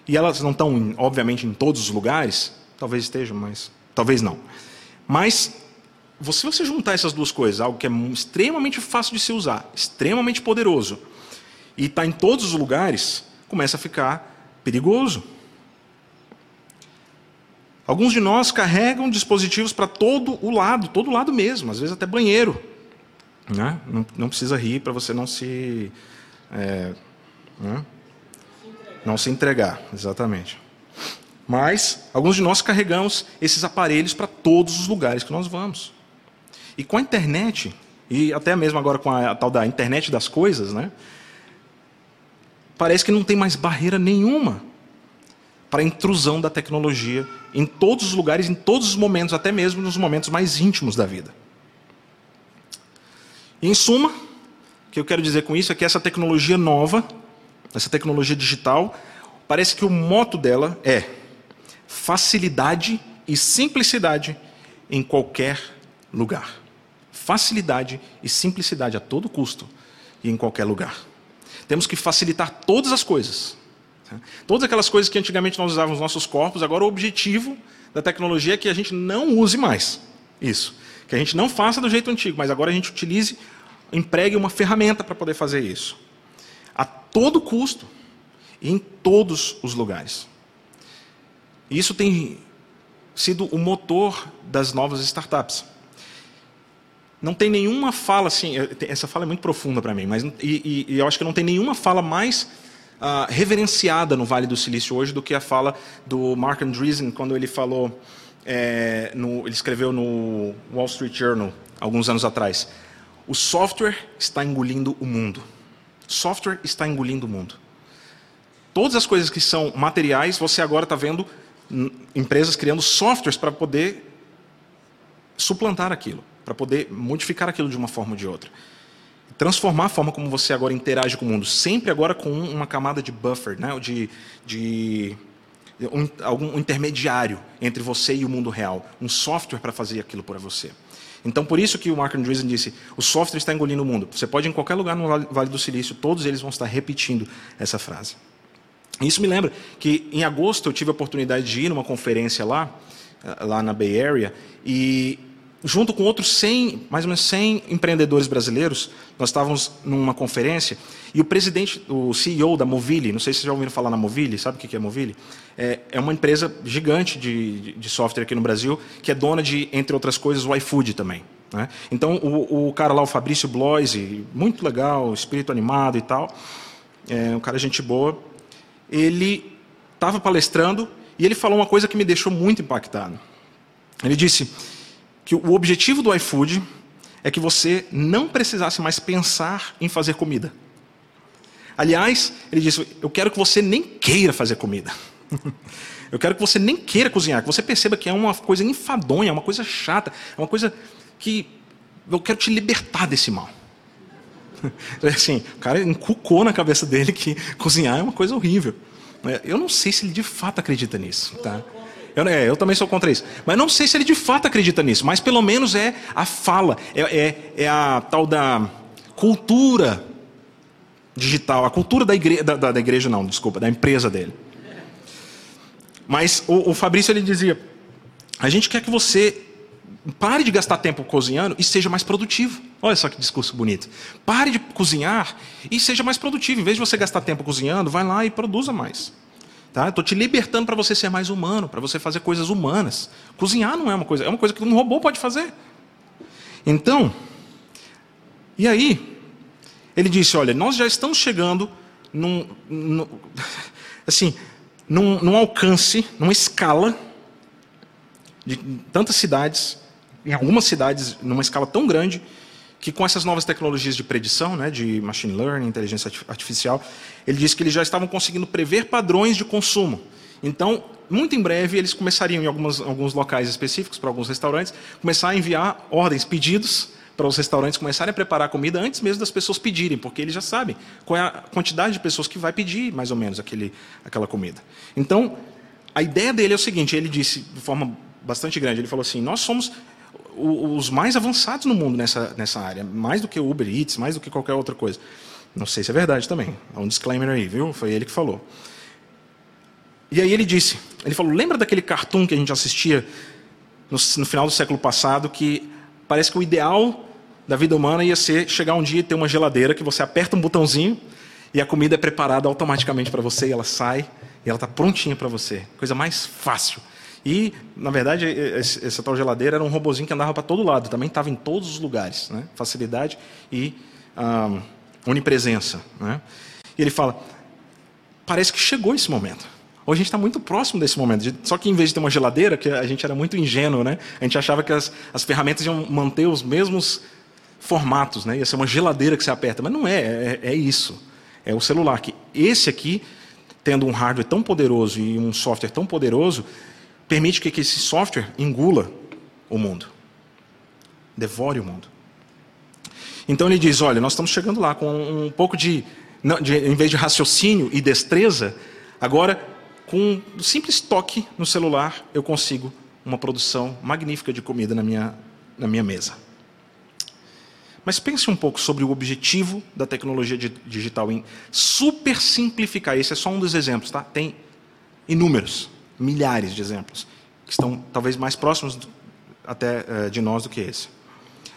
E elas não estão, obviamente, em todos os lugares, talvez estejam, mas talvez não. Mas, se você juntar essas duas coisas, algo que é extremamente fácil de se usar, extremamente poderoso, e está em todos os lugares, começa a ficar perigoso. Alguns de nós carregam dispositivos para todo lado mesmo, às vezes até banheiro. Né? Não precisa rir para você não se... não se entregar, exatamente. Mas, alguns de nós carregamos esses aparelhos para todos os lugares que nós vamos. E com a internet, e até mesmo agora com a tal da internet das coisas, né? Parece que não tem mais barreira nenhuma para a intrusão da tecnologia em todos os lugares, em todos os momentos, até mesmo nos momentos mais íntimos da vida. E, em suma, o que eu quero dizer com isso é que essa tecnologia nova, essa tecnologia digital, parece que o moto dela é facilidade e simplicidade em qualquer lugar. Facilidade e simplicidade a todo custo e em qualquer lugar. Temos que facilitar todas as coisas. Todas aquelas coisas que antigamente nós usávamos nos nossos corpos, agora o objetivo da tecnologia é que a gente não use mais isso. Que a gente não faça do jeito antigo, mas agora a gente utilize, empregue uma ferramenta para poder fazer isso. A todo custo e em todos os lugares. Isso tem sido o motor das novas startups. Não tem nenhuma fala assim, essa fala é muito profunda para mim, mas e eu acho que não tem nenhuma fala mais reverenciada no Vale do Silício hoje do que a fala do Mark Andreessen quando ele falou, ele escreveu no Wall Street Journal alguns anos atrás: o software está engolindo o mundo. Software está engolindo o mundo. Todas as coisas que são materiais, você agora está vendo empresas criando softwares para poder suplantar aquilo, para poder modificar aquilo de uma forma ou de outra. Transformar a forma como você agora interage com o mundo, sempre agora com uma camada de buffer, né? Algum intermediário entre você e o mundo real, um software para fazer aquilo para você. Então, por isso que o Mark Andreessen disse, o software está engolindo o mundo. Você pode ir em qualquer lugar no Vale do Silício, todos eles vão estar repetindo essa frase. Isso me lembra que, em agosto, eu tive a oportunidade de ir numa conferência lá na Bay Area, e junto com outros 100, mais ou menos 100 empreendedores brasileiros, nós estávamos numa conferência, e o presidente, o CEO da Movile, não sei se vocês já ouviram falar na Movile, sabe o que é Movile? É uma empresa gigante de software aqui no Brasil, que é dona de, entre outras coisas, o iFood também. Né? Então, o cara lá, o Fabrício Blois, muito legal, espírito animado e tal, um cara gente boa, ele estava palestrando, e ele falou uma coisa que me deixou muito impactado. Ele disse que o objetivo do iFood é que você não precisasse mais pensar em fazer comida. Aliás, ele disse, eu quero que você nem queira fazer comida. Eu quero que você nem queira cozinhar, que você perceba que é uma coisa enfadonha, é uma coisa chata, é uma coisa que eu quero te libertar desse mal. Assim, o cara encucou na cabeça dele que cozinhar é uma coisa horrível. Eu não sei se ele de fato acredita nisso, tá? Eu também sou contra isso. Mas não sei se ele de fato acredita nisso. Mas pelo menos é a fala. É a tal da cultura digital. A cultura da igreja... Da igreja não, desculpa. Da empresa dele. Mas o Fabrício, ele dizia... A gente quer que você pare de gastar tempo cozinhando e seja mais produtivo. Olha só que discurso bonito. Pare de cozinhar e seja mais produtivo. Em vez de você gastar tempo cozinhando, vai lá e produza mais. Tá? Estou te libertando para você ser mais humano, para você fazer coisas humanas. Cozinhar não é uma coisa, é uma coisa que um robô pode fazer. Então, e aí, ele disse, olha, nós já estamos chegando num alcance, numa escala de tantas cidades, em algumas cidades, numa escala tão grande, que com essas novas tecnologias de predição, né, de machine learning, inteligência artificial, ele disse que eles já estavam conseguindo prever padrões de consumo. Então, muito em breve eles começariam, em alguns locais específicos, para alguns restaurantes, começar a enviar ordens, pedidos, para os restaurantes começarem a preparar a comida antes mesmo das pessoas pedirem, porque eles já sabem qual é a quantidade de pessoas que vai pedir, mais ou menos, aquela comida. Então, a ideia dele é o seguinte, ele disse de forma bastante grande, ele falou assim, nós somos os mais avançados no mundo nessa área, mais do que o Uber Eats, mais do que qualquer outra coisa. Não sei se é verdade também, é um disclaimer aí, viu? Foi ele que falou. E aí ele falou, lembra daquele cartoon que a gente assistia no final do século passado, que parece que o ideal da vida humana ia ser chegar um dia e ter uma geladeira que você aperta um botãozinho e a comida é preparada automaticamente para você e ela sai e ela está prontinha para você. Coisa mais fácil. E, na verdade, essa tal geladeira era um robozinho que andava para todo lado. Também estava em todos os lugares. Né? Facilidade e onipresença. Né? E ele fala, parece que chegou esse momento. Hoje a gente está muito próximo desse momento. Só que em vez de ter uma geladeira, que a gente era muito ingênuo, né? A gente achava que as ferramentas iam manter os mesmos formatos. Né? Ia ser uma geladeira que você aperta. Mas não é isso. É o celular. Que esse aqui, tendo um hardware tão poderoso e um software tão poderoso, permite que esse software engula o mundo, devore o mundo. Então ele diz, olha, nós estamos chegando lá com um pouco de em vez de raciocínio e destreza, agora com um simples toque no celular eu consigo uma produção magnífica de comida na minha mesa. Mas pense um pouco sobre o objetivo da tecnologia digital em super simplificar. Esse é só um dos exemplos, tá? Tem inúmeros. Milhares de exemplos, que estão talvez mais próximos até de nós do que esse.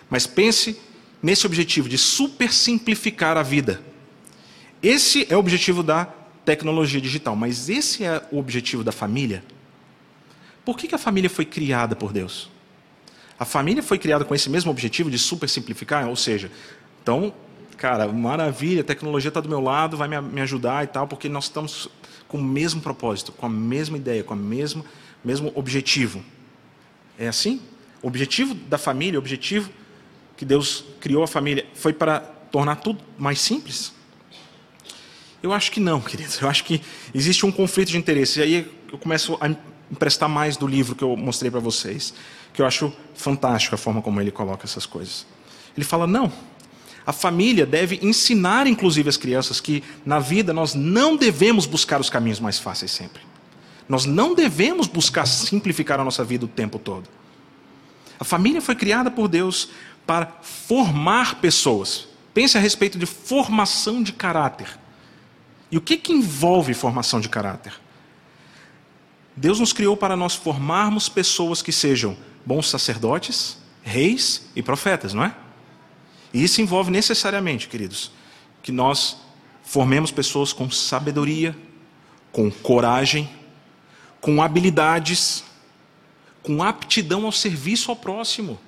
Mas pense nesse objetivo de super simplificar a vida. Esse é o objetivo da tecnologia digital, mas esse é o objetivo da família. Por que a família foi criada por Deus? A família foi criada com esse mesmo objetivo de super simplificar, ou seja, então, cara, maravilha, a tecnologia está do meu lado, vai me ajudar e tal, porque nós estamos com o mesmo propósito, com a mesma ideia, com o mesmo objetivo. É assim? O objetivo da família, o objetivo que Deus criou a família, foi para tornar tudo mais simples? Eu acho que não, queridos. Eu acho que existe um conflito de interesse. E aí eu começo a emprestar mais do livro que eu mostrei para vocês, que eu acho fantástico a forma como ele coloca essas coisas. Ele fala, não. A família deve ensinar, inclusive, as crianças que, na vida, nós não devemos buscar os caminhos mais fáceis sempre. Nós não devemos buscar simplificar a nossa vida o tempo todo. A família foi criada por Deus para formar pessoas. Pense a respeito de formação de caráter. E o que envolve formação de caráter? Deus nos criou para nós formarmos pessoas que sejam bons sacerdotes, reis e profetas, não é? E isso envolve necessariamente, queridos, que nós formemos pessoas com sabedoria, com coragem, com habilidades, com aptidão ao serviço ao próximo.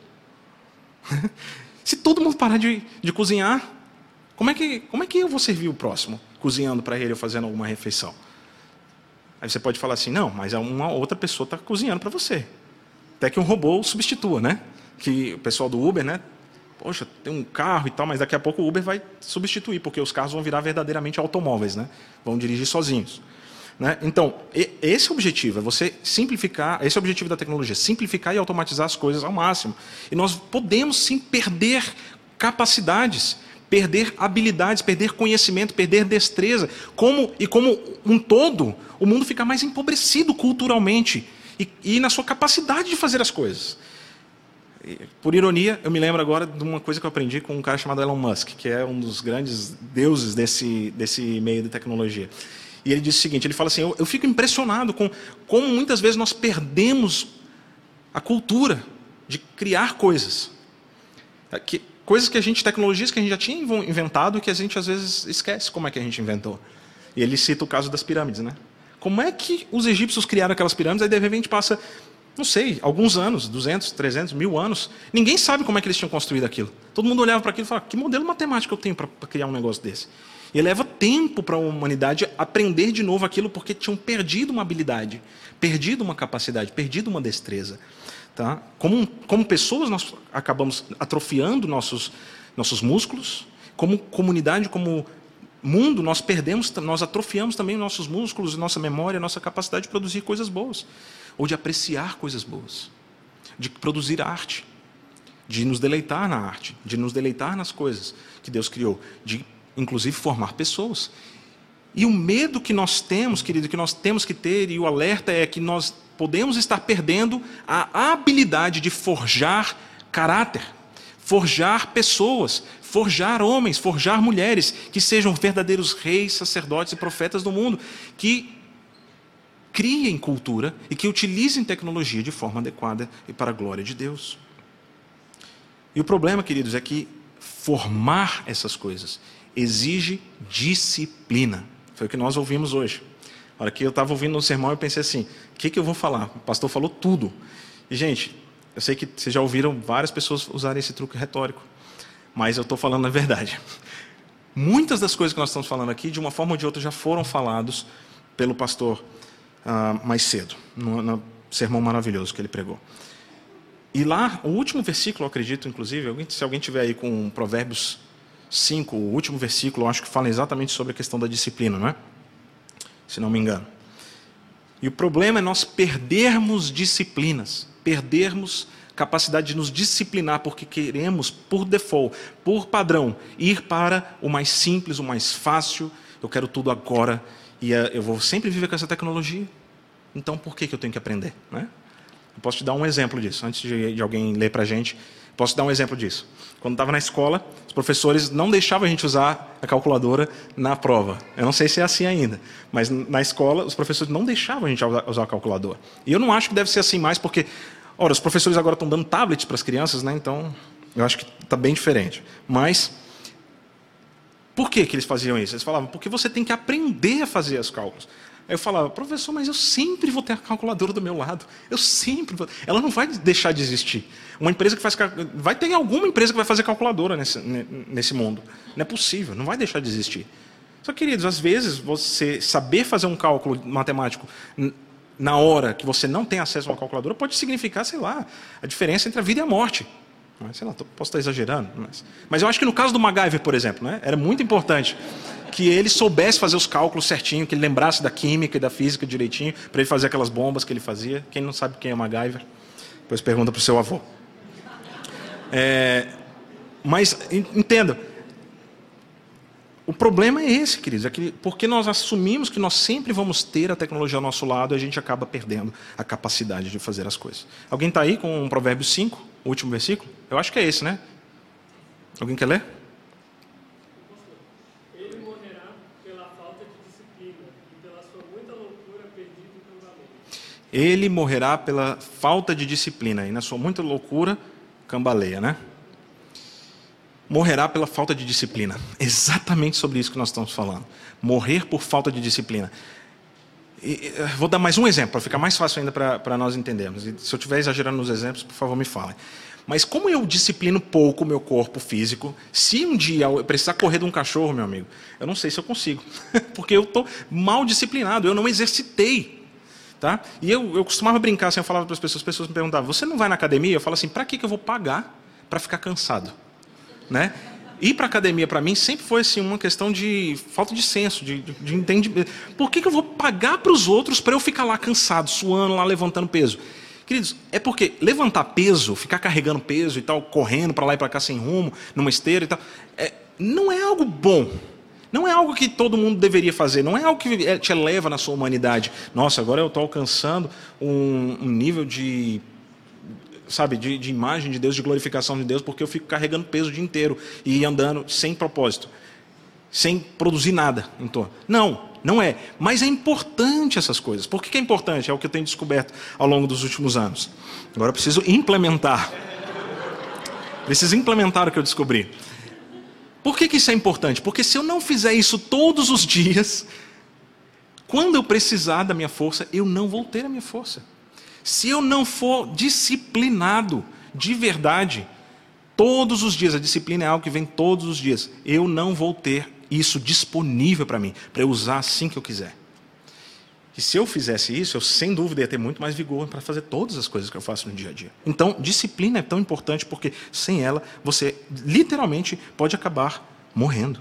Se todo mundo parar de cozinhar, como é que eu vou servir o próximo? Cozinhando para ele ou fazendo alguma refeição? Aí você pode falar assim, não, mas uma outra pessoa está cozinhando para você. Até que um robô substitua, né? Que o pessoal do Uber, né? Poxa, tem um carro e tal, mas daqui a pouco o Uber vai substituir, porque os carros vão virar verdadeiramente automóveis, né? Vão dirigir sozinhos. Né? Então, esse é o objetivo, é você simplificar, esse é o objetivo da tecnologia, simplificar e automatizar as coisas ao máximo. E nós podemos, sim, perder capacidades, perder habilidades, perder conhecimento, perder destreza. Como um todo, o mundo fica mais empobrecido culturalmente e na sua capacidade de fazer as coisas. Por ironia, eu me lembro agora de uma coisa que eu aprendi com um cara chamado Elon Musk, que é um dos grandes deuses desse meio de tecnologia. E ele disse o seguinte, ele fala assim, eu fico impressionado com como muitas vezes nós perdemos a cultura de criar coisas. Tecnologias que a gente já tinha inventado e que a gente às vezes esquece como é que a gente inventou. E ele cita o caso das pirâmides, né? Como é que os egípcios criaram aquelas pirâmides, aí de repente passa... não sei, alguns anos, 200, 300, 1000 anos, ninguém sabe como é que eles tinham construído aquilo. Todo mundo olhava para aquilo e falava, que modelo matemático eu tenho para criar um negócio desse? E leva tempo para a humanidade aprender de novo aquilo, porque tinham perdido uma habilidade, perdido uma capacidade, perdido uma destreza. Tá? Como pessoas, nós acabamos atrofiando nossos músculos, como comunidade, como mundo, nós perdemos, nós atrofiamos também nossos músculos, nossa memória, nossa capacidade de produzir coisas boas, ou de apreciar coisas boas, de produzir arte, de nos deleitar na arte, de nos deleitar nas coisas que Deus criou, de, inclusive, formar pessoas. E o medo que nós temos, querido, que nós temos que ter, e o alerta é que nós podemos estar perdendo a habilidade de forjar caráter, forjar pessoas, forjar homens, forjar mulheres, que sejam verdadeiros reis, sacerdotes e profetas do mundo, que criem cultura e que utilizem tecnologia de forma adequada e para a glória de Deus. E o problema, queridos, é que formar essas coisas exige disciplina. Foi o que nós ouvimos hoje. Na hora que eu estava ouvindo um sermão, eu pensei assim, o que eu vou falar? O pastor falou tudo. E, gente, eu sei que vocês já ouviram várias pessoas usarem esse truque retórico, mas eu estou falando a verdade. Muitas das coisas que nós estamos falando aqui, de uma forma ou de outra, já foram falados pelo pastor mais cedo, no sermão maravilhoso que ele pregou. E lá, o último versículo, eu acredito, inclusive, se alguém tiver aí com Provérbios 5, o último versículo, eu acho que fala exatamente sobre a questão da disciplina, não é? Se não me engano. E o problema é nós perdermos disciplinas, perdermos capacidade de nos disciplinar, porque queremos, por default, por padrão, ir para o mais simples, o mais fácil, eu quero tudo agora, e eu vou sempre viver com essa tecnologia. Então, por que eu tenho que aprender, não é? Eu posso te dar um exemplo disso, antes de alguém ler para a gente. Posso te dar um exemplo disso. Quando estava na escola, os professores não deixavam a gente usar a calculadora na prova. Eu não sei se é assim ainda, mas na escola os professores não deixavam a gente usar a calculadora. E eu não acho que deve ser assim mais, porque, ora, os professores agora estão dando tablets para as crianças, né? Então eu acho que está bem diferente. Mas por que eles faziam isso? Eles falavam, porque você tem que aprender a fazer os cálculos. Aí eu falava, professor, mas eu sempre vou ter a calculadora do meu lado. Eu sempre vou. Ela não vai deixar de existir. Uma empresa que faz. Vai ter alguma empresa que vai fazer calculadora nesse mundo. Não é possível, não vai deixar de existir. Só, queridos, às vezes você saber fazer um cálculo matemático na hora que você não tem acesso a uma calculadora pode significar, sei lá, a diferença entre a vida e a morte. Sei lá, posso estar exagerando. Mas eu acho que no caso do MacGyver, por exemplo, né, era muito importante que ele soubesse fazer os cálculos certinho, que ele lembrasse da química e da física direitinho, para ele fazer aquelas bombas que ele fazia. Quem não sabe quem é MacGyver, depois pergunta para o seu avô. Mas, entenda, o problema é esse, queridos, é que porque nós assumimos que nós sempre vamos ter a tecnologia ao nosso lado, a gente acaba perdendo a capacidade de fazer as coisas. Alguém está aí com Provérbios 5, o último versículo? Eu acho que é esse, né? Alguém quer ler? Ele morrerá pela falta de disciplina e pela sua muita loucura perdido em cambaleia. Ele morrerá pela falta de disciplina e na sua muita loucura cambaleia, né? Morrerá pela falta de disciplina. Exatamente sobre isso que nós estamos falando. Morrer por falta de disciplina. E, vou dar mais um exemplo, para ficar mais fácil ainda para nós entendermos. E se eu estiver exagerando nos exemplos, por favor, me falem. Mas como eu disciplino pouco o meu corpo físico, se um dia eu precisar correr de um cachorro, meu amigo, eu não sei se eu consigo. Porque eu estou mal disciplinado, eu não exercitei. Tá? E eu costumava brincar assim, eu falava para as pessoas me perguntavam, você não vai na academia? Eu falo assim, para que eu vou pagar para ficar cansado? Né? Ir para a academia, para mim, sempre foi assim, uma questão de falta de senso, de entendimento. Por que eu vou pagar para os outros para eu ficar lá cansado, suando, lá levantando peso? Queridos, é porque levantar peso, ficar carregando peso e tal, correndo para lá e para cá sem rumo, numa esteira e tal, não é algo bom. Não é algo que todo mundo deveria fazer. Não é algo que te eleva na sua humanidade. Nossa, agora eu estou alcançando um nível de... sabe, de imagem de Deus, de glorificação de Deus, porque eu fico carregando peso o dia inteiro e andando sem propósito, sem produzir nada em torno. Não é. Mas é importante essas coisas. Por que é importante? É o que eu tenho descoberto ao longo dos últimos anos. Agora eu preciso implementar. Preciso implementar o que eu descobri. Por que isso é importante? Porque se eu não fizer isso todos os dias, quando eu precisar da minha força, eu não vou ter a minha força. Se eu não for disciplinado de verdade, todos os dias, a disciplina é algo que vem todos os dias, eu não vou ter isso disponível para mim, para eu usar assim que eu quiser. E se eu fizesse isso, eu sem dúvida ia ter muito mais vigor para fazer todas as coisas que eu faço no dia a dia. Então, disciplina é tão importante porque sem ela, você literalmente pode acabar morrendo.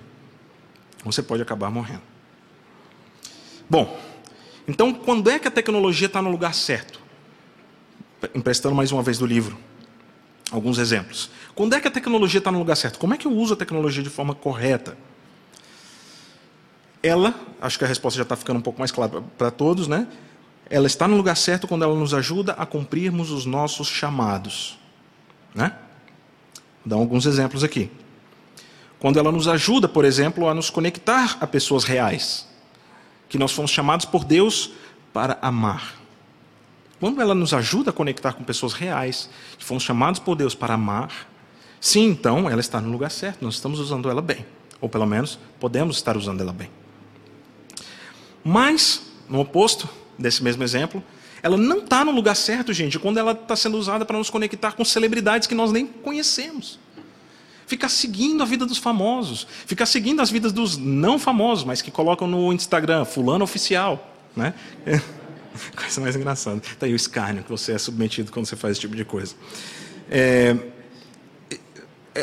Você pode acabar morrendo. Bom, então quando é que a tecnologia está no lugar certo? Emprestando mais uma vez do livro alguns exemplos. Quando é que a tecnologia está no lugar certo? Como é que eu uso a tecnologia de forma correta? Ela, acho que a resposta já está ficando um pouco mais clara para todos, né? Ela está no lugar certo quando ela nos ajuda a cumprirmos os nossos chamados, né? Vou dar alguns exemplos aqui. Quando ela nos ajuda, por exemplo, a nos conectar a pessoas reais, que nós fomos chamados por Deus para amar. Quando ela nos ajuda a conectar com pessoas reais, que fomos chamados por Deus para amar, sim, então, ela está no lugar certo, nós estamos usando ela bem. Ou, pelo menos, podemos estar usando ela bem. Mas, no oposto desse mesmo exemplo, ela não está no lugar certo, gente, quando ela está sendo usada para nos conectar com celebridades que nós nem conhecemos. Ficar seguindo a vida dos famosos, ficar seguindo as vidas dos não famosos, mas que colocam no Instagram, fulano oficial, né? Coisa mais engraçada. Está aí o escárnio que você é submetido quando você faz esse tipo de coisa.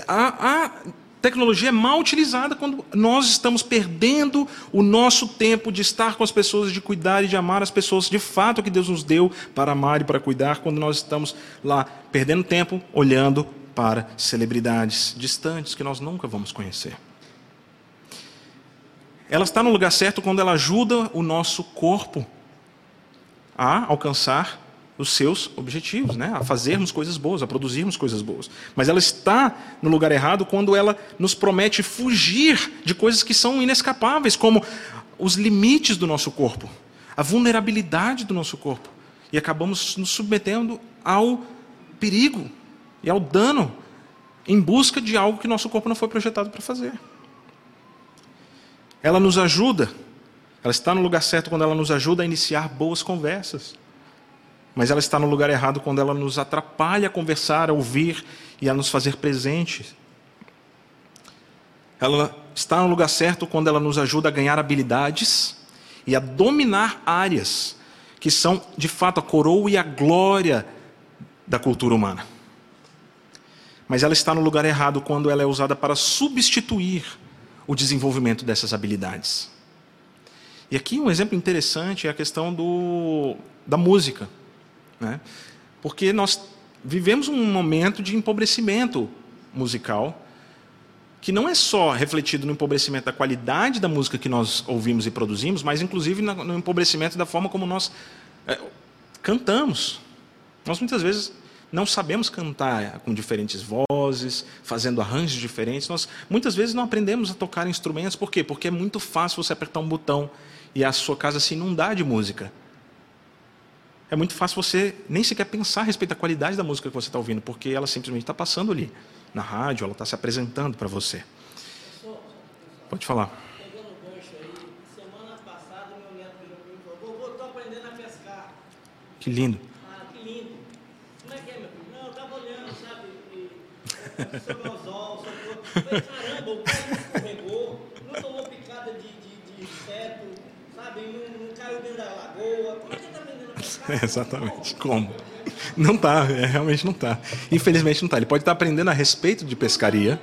A tecnologia é mal utilizada quando nós estamos perdendo o nosso tempo de estar com as pessoas, de cuidar e de amar as pessoas, de fato, que Deus nos deu para amar e para cuidar, quando nós estamos lá perdendo tempo, olhando para celebridades distantes que nós nunca vamos conhecer. Ela está no lugar certo quando ela ajuda o nosso corpo a alcançar os seus objetivos, né? A fazermos coisas boas, a produzirmos coisas boas. Mas ela está no lugar errado quando ela nos promete fugir de coisas que são inescapáveis, como os limites do nosso corpo, a vulnerabilidade do nosso corpo. E acabamos nos submetendo ao perigo e ao dano em busca de algo que nosso corpo não foi projetado para fazer. Ela nos ajuda, ela está no lugar certo quando ela nos ajuda a iniciar boas conversas, mas ela está no lugar errado quando ela nos atrapalha a conversar, a ouvir e a nos fazer presentes. Ela está no lugar certo quando ela nos ajuda a ganhar habilidades e a dominar áreas que são, de fato, a coroa e a glória da cultura humana. Mas ela está no lugar errado quando ela é usada para substituir o desenvolvimento dessas habilidades. E aqui um exemplo interessante é a questão da música, né? Porque nós vivemos um momento de empobrecimento musical, que não é só refletido no empobrecimento da qualidade da música que nós ouvimos e produzimos, mas inclusive no empobrecimento da forma como nós cantamos. Nós muitas vezes não sabemos cantar com diferentes vozes, fazendo arranjos diferentes. Nós, muitas vezes, não aprendemos a tocar instrumentos. Por quê? Porque é muito fácil você apertar um botão e a sua casa se inundar de música. É muito fácil você nem sequer pensar a respeito da qualidade da música que você está ouvindo, porque ela simplesmente está passando ali, na rádio, ela está se apresentando para você. Pode falar. Pegando o gancho aí, semana passada, meu neto virou para mim e falou: "Vovô, estou aprendendo a pescar." Que lindo. Caramba, o cara escorregou, não tomou picada de inseto, sabe? Não caiu dentro da lagoa. Como é que ele está vendendo a pescar? Exatamente. Como? Não está, realmente não está. Infelizmente não está. Ele pode estar aprendendo a respeito de pescaria.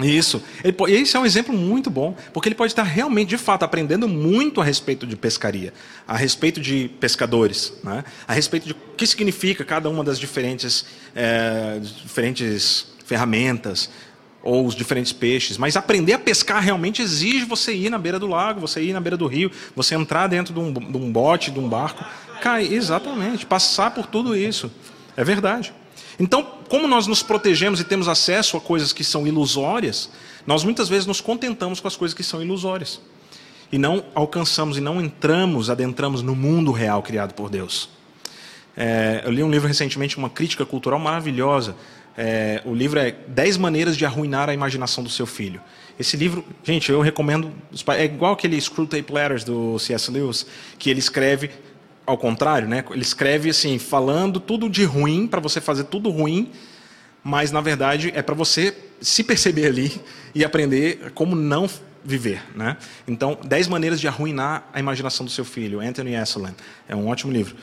Isso. Esse é um exemplo muito bom, porque ele pode estar realmente, de fato, aprendendo muito a respeito de pescaria, a respeito de pescadores, né? A respeito de o que significa cada uma das diferentes ferramentas ou os diferentes peixes. Mas aprender a pescar realmente exige você ir na beira do lago, você ir na beira do rio, você entrar dentro de um bote, de um barco, cair, exatamente, passar por tudo isso. É verdade. Então, como nós nos protegemos e temos acesso a coisas que são ilusórias, nós muitas vezes nos contentamos com as coisas que são ilusórias. E não alcançamos e não adentramos no mundo real criado por Deus. Eu li um livro recentemente, uma crítica cultural maravilhosa. O livro é 10 Maneiras de Arruinar a Imaginação do Seu Filho. Esse livro, gente, eu recomendo. É igual aquele Screwtape Letters do C.S. Lewis, que ele escreve ao contrário, né? Ele escreve assim, falando tudo de ruim, para você fazer tudo ruim, mas, na verdade, é para você se perceber ali e aprender como não viver, né? Então, 10 Maneiras de Arruinar a Imaginação do Seu Filho, Anthony Asseline. É um ótimo livro.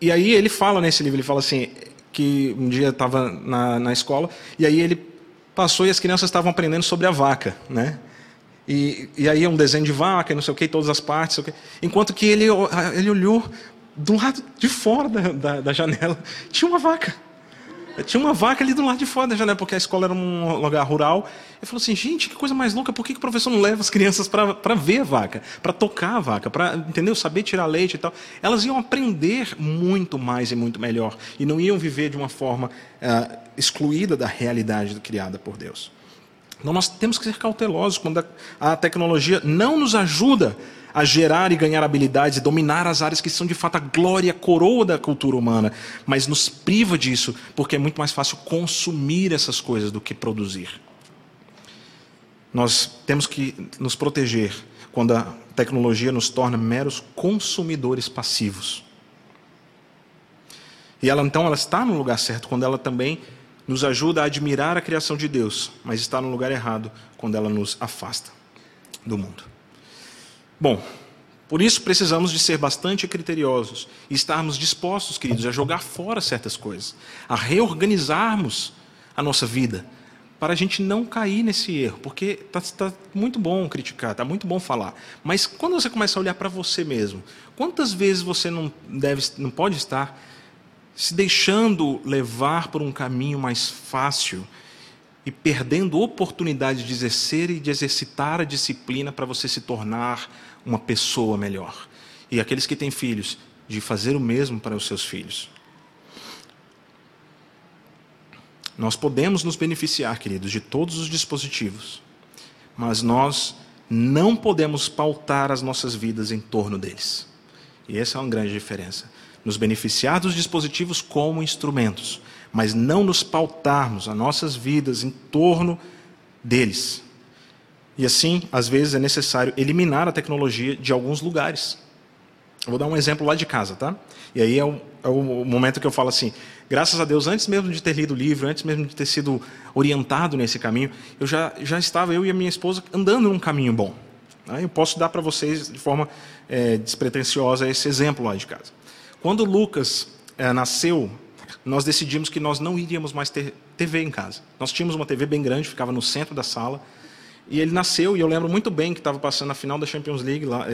E aí ele fala nesse livro, ele fala assim, que um dia estava na escola, e aí ele passou e as crianças estavam aprendendo sobre a vaca, né? E aí é um desenho de vaca, não sei o que, todas as partes, não sei o que. Enquanto que ele olhou do lado de fora da janela, tinha uma vaca. Tinha uma vaca ali do lado de fora da janela, porque a escola era um lugar rural. Ele falou assim, gente, que coisa mais louca, por que o professor não leva as crianças para ver a vaca, para tocar a vaca, para, entendeu, saber tirar leite e tal? Elas iam aprender muito mais e muito melhor, e não iam viver de uma forma excluída da realidade criada por Deus. Então nós temos que ser cautelosos quando a tecnologia não nos ajuda a gerar e ganhar habilidades e dominar as áreas que são de fato a glória, a coroa da cultura humana, mas nos priva disso, porque é muito mais fácil consumir essas coisas do que produzir. Nós temos que nos proteger quando a tecnologia nos torna meros consumidores passivos. E ela então ela está no lugar certo quando ela também nos ajuda a admirar a criação de Deus, mas está no lugar errado quando ela nos afasta do mundo. Bom, por isso precisamos de ser bastante criteriosos e estarmos dispostos, queridos, a jogar fora certas coisas, a reorganizarmos a nossa vida, para a gente não cair nesse erro, porque está muito bom criticar, está muito bom falar, mas quando você começa a olhar para você mesmo, quantas vezes você não pode estar se deixando levar por um caminho mais fácil e perdendo oportunidade de exercer e de exercitar a disciplina para você se tornar uma pessoa melhor. E aqueles que têm filhos, de fazer o mesmo para os seus filhos. Nós podemos nos beneficiar, queridos, de todos os dispositivos, mas nós não podemos pautar as nossas vidas em torno deles. E essa é uma grande diferença. Nos beneficiar dos dispositivos como instrumentos, mas não nos pautarmos as nossas vidas em torno deles. E assim, às vezes é necessário eliminar a tecnologia de alguns lugares. Eu vou dar um exemplo lá de casa, tá? E aí é o momento que eu falo assim, graças a Deus, antes mesmo de ter lido o livro, antes mesmo de ter sido orientado nesse caminho, eu já estava, eu e a minha esposa, andando num caminho bom. Tá? Eu posso dar para vocês, de forma despretensiosa, esse exemplo lá de casa. Quando o Lucas nasceu, nós decidimos que nós não iríamos mais ter TV em casa. Nós tínhamos uma TV bem grande, ficava no centro da sala, e ele nasceu, e eu lembro muito bem que estava passando a final da Champions League, lá,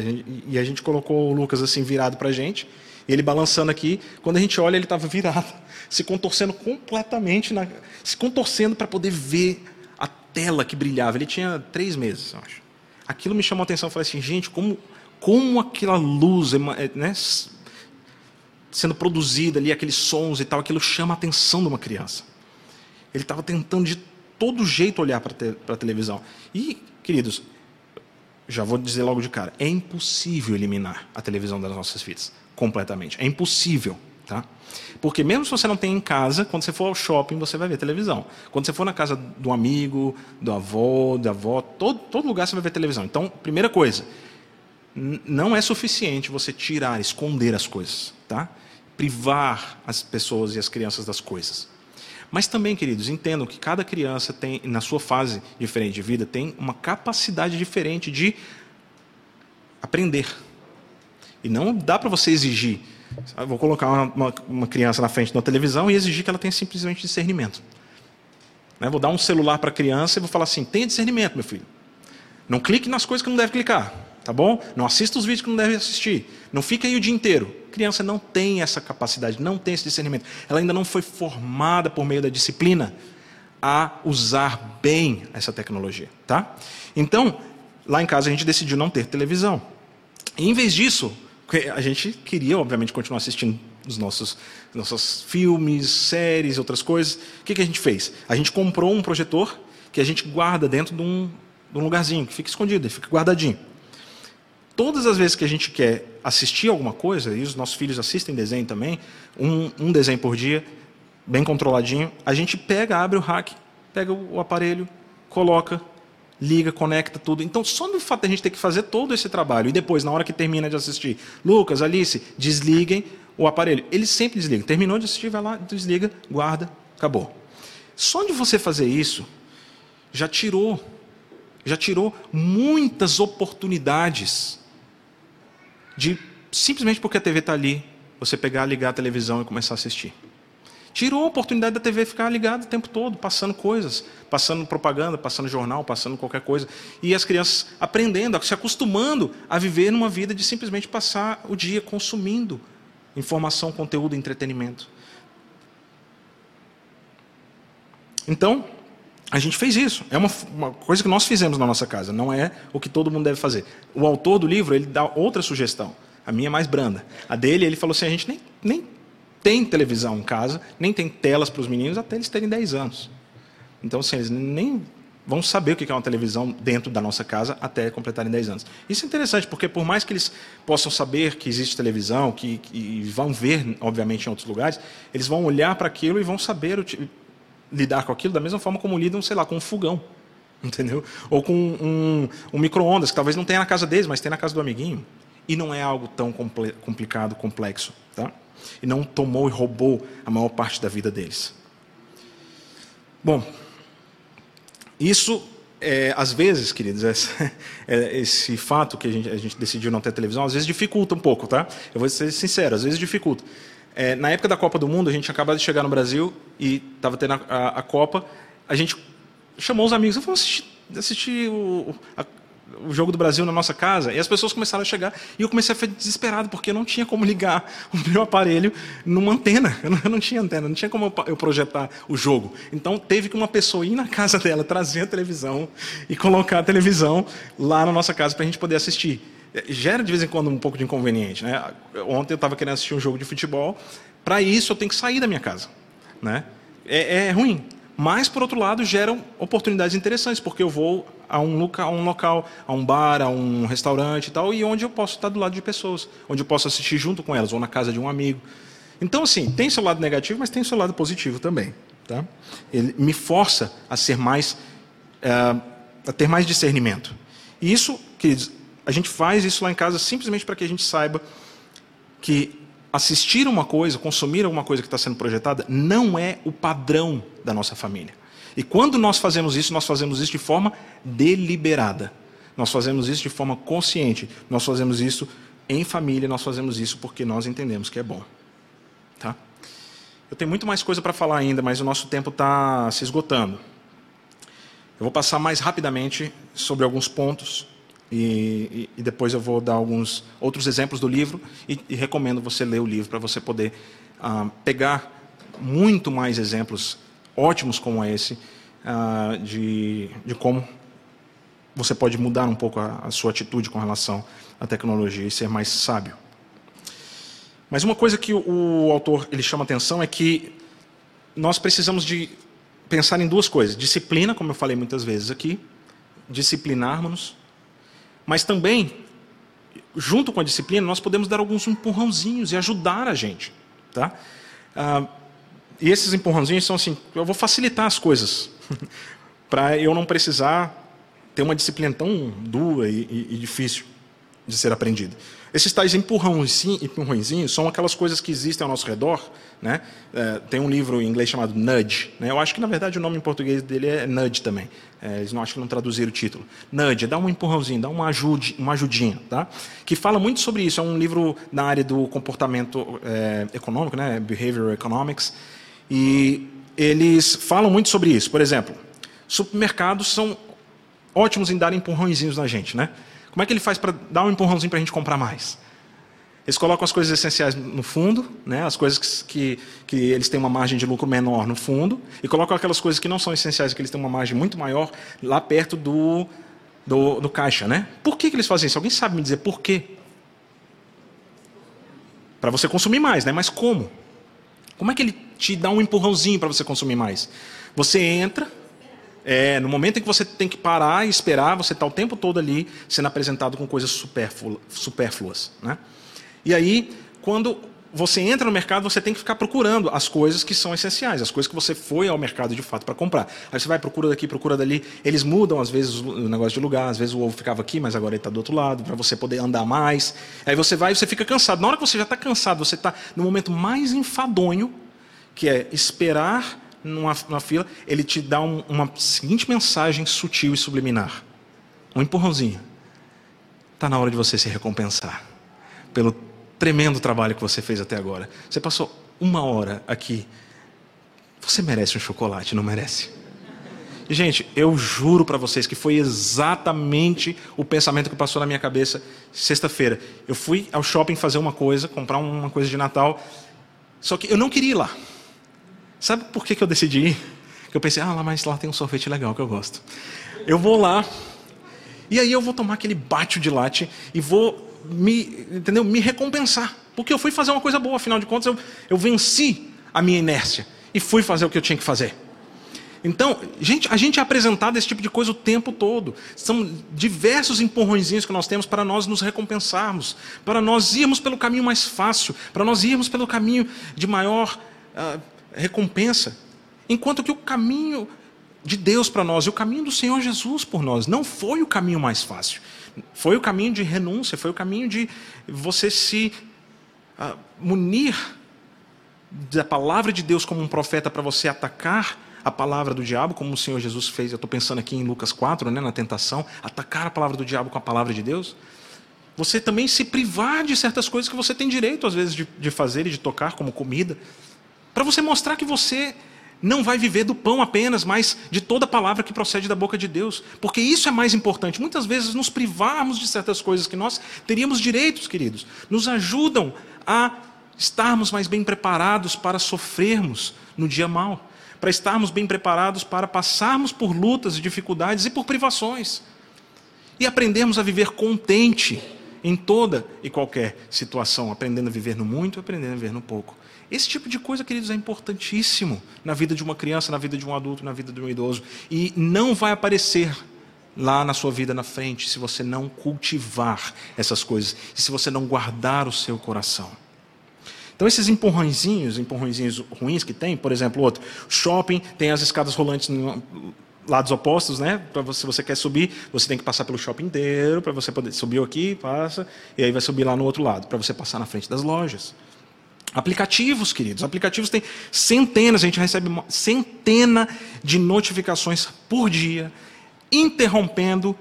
e a gente colocou o Lucas assim virado para a gente, ele balançando aqui, quando a gente olha ele estava virado, se contorcendo completamente, se contorcendo para poder ver a tela que brilhava. Ele tinha 3 meses, eu acho. Aquilo me chamou a atenção, eu falei assim, gente, como aquela luz, né, sendo produzida ali, aqueles sons e tal, aquilo chama a atenção de uma criança. Ele estava tentando de todo jeito olhar para a televisão. E, queridos, já vou dizer logo de cara, é impossível eliminar a televisão das nossas vidas, completamente. É impossível, tá? Porque mesmo se você não tem em casa, quando você for ao shopping, você vai ver televisão. Quando você for na casa do amigo, do avô, da avó, todo lugar você vai ver televisão. Então, primeira coisa, não é suficiente você tirar, esconder as coisas, tá? Privar as pessoas e as crianças das coisas. Mas também, queridos, entendam que cada criança tem, na sua fase diferente de vida, tem uma capacidade diferente de aprender. E não dá para você exigir. Eu vou colocar uma criança na frente de uma televisão e exigir que ela tenha simplesmente discernimento. Né? Vou dar um celular para a criança e vou falar assim, tenha discernimento, meu filho. Não clique nas coisas que não deve clicar. Tá bom? Não assista os vídeos que não deve assistir. Não fica aí o dia inteiro. A criança não tem essa capacidade, não tem esse discernimento. Ela ainda não foi formada por meio da disciplina a usar bem essa tecnologia. Tá? Então, lá em casa a gente decidiu não ter televisão. E, em vez disso, a gente queria, obviamente, continuar assistindo os nossos filmes, séries, outras coisas. O que a gente fez? A gente comprou um projetor que a gente guarda dentro de um lugarzinho, que fica escondido, fica guardadinho. Todas as vezes que a gente quer assistir alguma coisa, e os nossos filhos assistem desenho também, um desenho por dia, bem controladinho, a gente pega, abre o rack, pega o aparelho, coloca, liga, conecta tudo. Então, só no fato de a gente ter que fazer todo esse trabalho, e depois, na hora que termina de assistir, Lucas, Alice, desliguem o aparelho. Eles sempre desligam. Terminou de assistir, vai lá, desliga, guarda, acabou. Só de você fazer isso, já tirou muitas oportunidades de, simplesmente porque a TV está ali, você pegar, ligar a televisão e começar a assistir. Tirou a oportunidade da TV ficar ligada o tempo todo, passando coisas, passando propaganda, passando jornal, passando qualquer coisa. E as crianças aprendendo, se acostumando a viver numa vida de simplesmente passar o dia consumindo informação, conteúdo, entretenimento. Então, a gente fez isso. É uma coisa que nós fizemos na nossa casa, não é o que todo mundo deve fazer. O autor do livro, ele dá outra sugestão. A minha é mais branda. A dele, ele falou assim, a gente nem tem televisão em casa, nem tem telas para os meninos até eles terem 10 anos. Então, assim, eles nem vão saber o que é uma televisão dentro da nossa casa até completarem 10 anos. Isso é interessante, porque por mais que eles possam saber que existe televisão, que vão ver, obviamente, em outros lugares, eles vão olhar para aquilo e vão saber lidar com aquilo da mesma forma como lidam, sei lá, com um fogão, entendeu? Ou com um micro-ondas, que talvez não tenha na casa deles, mas tem na casa do amiguinho. E não é algo tão complicado, complexo, tá? E não tomou e roubou a maior parte da vida deles. Bom, isso, às vezes, queridos, esse fato que a gente decidiu não ter televisão, às vezes dificulta um pouco, tá? Eu vou ser sincero, às vezes dificulta. Na época da Copa do Mundo, a gente acabava de chegar no Brasil e estava tendo a Copa, a gente chamou os amigos, vamos assistir o jogo do Brasil na nossa casa, e as pessoas começaram a chegar, e eu comecei a ficar desesperado, porque eu não tinha como ligar o meu aparelho numa antena, eu não tinha antena, não tinha como eu projetar o jogo. Então, teve que uma pessoa ir na casa dela, trazer a televisão, e colocar a televisão lá na nossa casa, para a gente poder assistir. Gera, de vez em quando, um pouco de inconveniente, né? Ontem eu estava querendo assistir um jogo de futebol, para isso eu tenho que sair da minha casa, né? É ruim. Mas, por outro lado, geram oportunidades interessantes, porque eu vou a um local, a um bar, a um restaurante e tal, e onde eu posso estar do lado de pessoas, onde eu posso assistir junto com elas, ou na casa de um amigo. Então, assim, tem seu lado negativo, mas tem seu lado positivo também, tá? Ele me força a ser mais, a ter mais discernimento. E isso, queridos, a gente faz isso lá em casa simplesmente para que a gente saiba que assistir uma coisa, consumir alguma coisa que está sendo projetada, não é o padrão da nossa família. E quando nós fazemos isso de forma deliberada. Nós fazemos isso de forma consciente. Nós fazemos isso em família, nós fazemos isso porque nós entendemos que é bom. Tá? Eu tenho muito mais coisa para falar ainda, mas o nosso tempo está se esgotando. Eu vou passar mais rapidamente sobre alguns pontos. E depois eu vou dar alguns outros exemplos do livro e recomendo você ler o livro para você poder pegar muito mais exemplos ótimos como esse de como você pode mudar um pouco a sua atitude com relação à tecnologia e ser mais sábio. Mas uma coisa que o autor ele chama atenção é que nós precisamos de pensar em duas coisas. Disciplina, como eu falei muitas vezes aqui, disciplinarmos-nos. Mas também, junto com a disciplina, nós podemos dar alguns empurrãozinhos e ajudar a gente. Tá? E esses empurrãozinhos são assim, eu vou facilitar as coisas, para eu não precisar ter uma disciplina tão dura e difícil de ser aprendida. Esses tais empurrõezinhos são aquelas coisas que existem ao nosso redor. Né? Tem um livro em inglês chamado Nudge. Né? Eu acho que, na verdade, o nome em português dele é Nudge também. Eles não acham que não traduziram o título. Nudge, dá um empurrãozinho, dá uma ajudinha. Tá? Que fala muito sobre isso. É um livro na área do comportamento econômico, né? Behavioral Economics. E eles falam muito sobre isso. Por exemplo, supermercados são ótimos em dar empurrõezinhos na gente, né? Como é que ele faz para dar um empurrãozinho para a gente comprar mais? Eles colocam as coisas essenciais no fundo, né? As coisas que eles têm uma margem de lucro menor no fundo, e colocam aquelas coisas que não são essenciais, que eles têm uma margem muito maior, lá perto do caixa. Né? Por que eles fazem isso? Alguém sabe me dizer por quê? Para você consumir mais, né? Mas como? Como é que ele te dá um empurrãozinho para você consumir mais? Você entra... no momento em que você tem que parar e esperar, você está o tempo todo ali sendo apresentado com coisas supérfluas. Né? E aí, quando você entra no mercado, você tem que ficar procurando as coisas que são essenciais, as coisas que você foi ao mercado de fato para comprar. Aí você vai, procura daqui, procura dali. Eles mudam, às vezes, o negócio de lugar. Às vezes o ovo ficava aqui, mas agora ele está do outro lado, para você poder andar mais. Aí você vai e você fica cansado. Na hora que você já está cansado, você está no momento mais enfadonho, que é esperar... Numa fila, ele te dá uma seguinte mensagem sutil e subliminar. Um empurrãozinho. Está na hora de você se recompensar pelo tremendo trabalho que você fez até agora. Você passou 1 hora aqui Você merece um chocolate, não merece? Gente, eu juro para vocês que foi exatamente o pensamento que passou na minha cabeça sexta-feira. Eu fui ao shopping fazer uma coisa, comprar uma coisa de Natal, só que eu não queria ir lá. Sabe por que eu decidi ir? Que eu pensei, mas lá tem um sorvete legal que eu gosto. Eu vou lá, e aí eu vou tomar aquele bate de latte e vou me recompensar. Porque eu fui fazer uma coisa boa, afinal de contas, eu venci a minha inércia e fui fazer o que eu tinha que fazer. Então, gente, a gente é apresentado a esse tipo de coisa o tempo todo. São diversos empurrõezinhos que nós temos para nós nos recompensarmos, para nós irmos pelo caminho mais fácil, para nós irmos pelo caminho de maior recompensa. Enquanto que o caminho de Deus para nós e o caminho do Senhor Jesus por nós não foi o caminho mais fácil. Foi o caminho de renúncia, foi o caminho de você se munir da palavra de Deus como um profeta para você atacar a palavra do diabo, como o Senhor Jesus fez. Eu estou pensando aqui em Lucas 4, né, na tentação, atacar a palavra do diabo com a palavra de Deus. Você também se privar de certas coisas que você tem direito, às vezes, de fazer e de tocar, como comida, para você mostrar que você não vai viver do pão apenas, mas de toda a palavra que procede da boca de Deus. Porque isso é mais importante. Muitas vezes nos privarmos de certas coisas que nós teríamos direitos, queridos, nos ajudam a estarmos mais bem preparados para sofrermos no dia mau, para estarmos bem preparados para passarmos por lutas e dificuldades e por privações, e aprendermos a viver contente em toda e qualquer situação, aprendendo a viver no muito e aprendendo a viver no pouco. Esse tipo de coisa, queridos, é importantíssimo na vida de uma criança, na vida de um adulto, na vida de um idoso, e não vai aparecer lá na sua vida na frente se você não cultivar essas coisas, e se você não guardar o seu coração. Então esses empurrõezinhos ruins que tem, por exemplo, outro shopping tem as escadas rolantes em lados opostos, né? Se você quer subir, você tem que passar pelo shopping inteiro para você poder subir aqui, passa, e aí vai subir lá no outro lado, para você passar na frente das lojas. Aplicativos, queridos, aplicativos tem centenas, a gente recebe uma centena de notificações por dia, interrompendo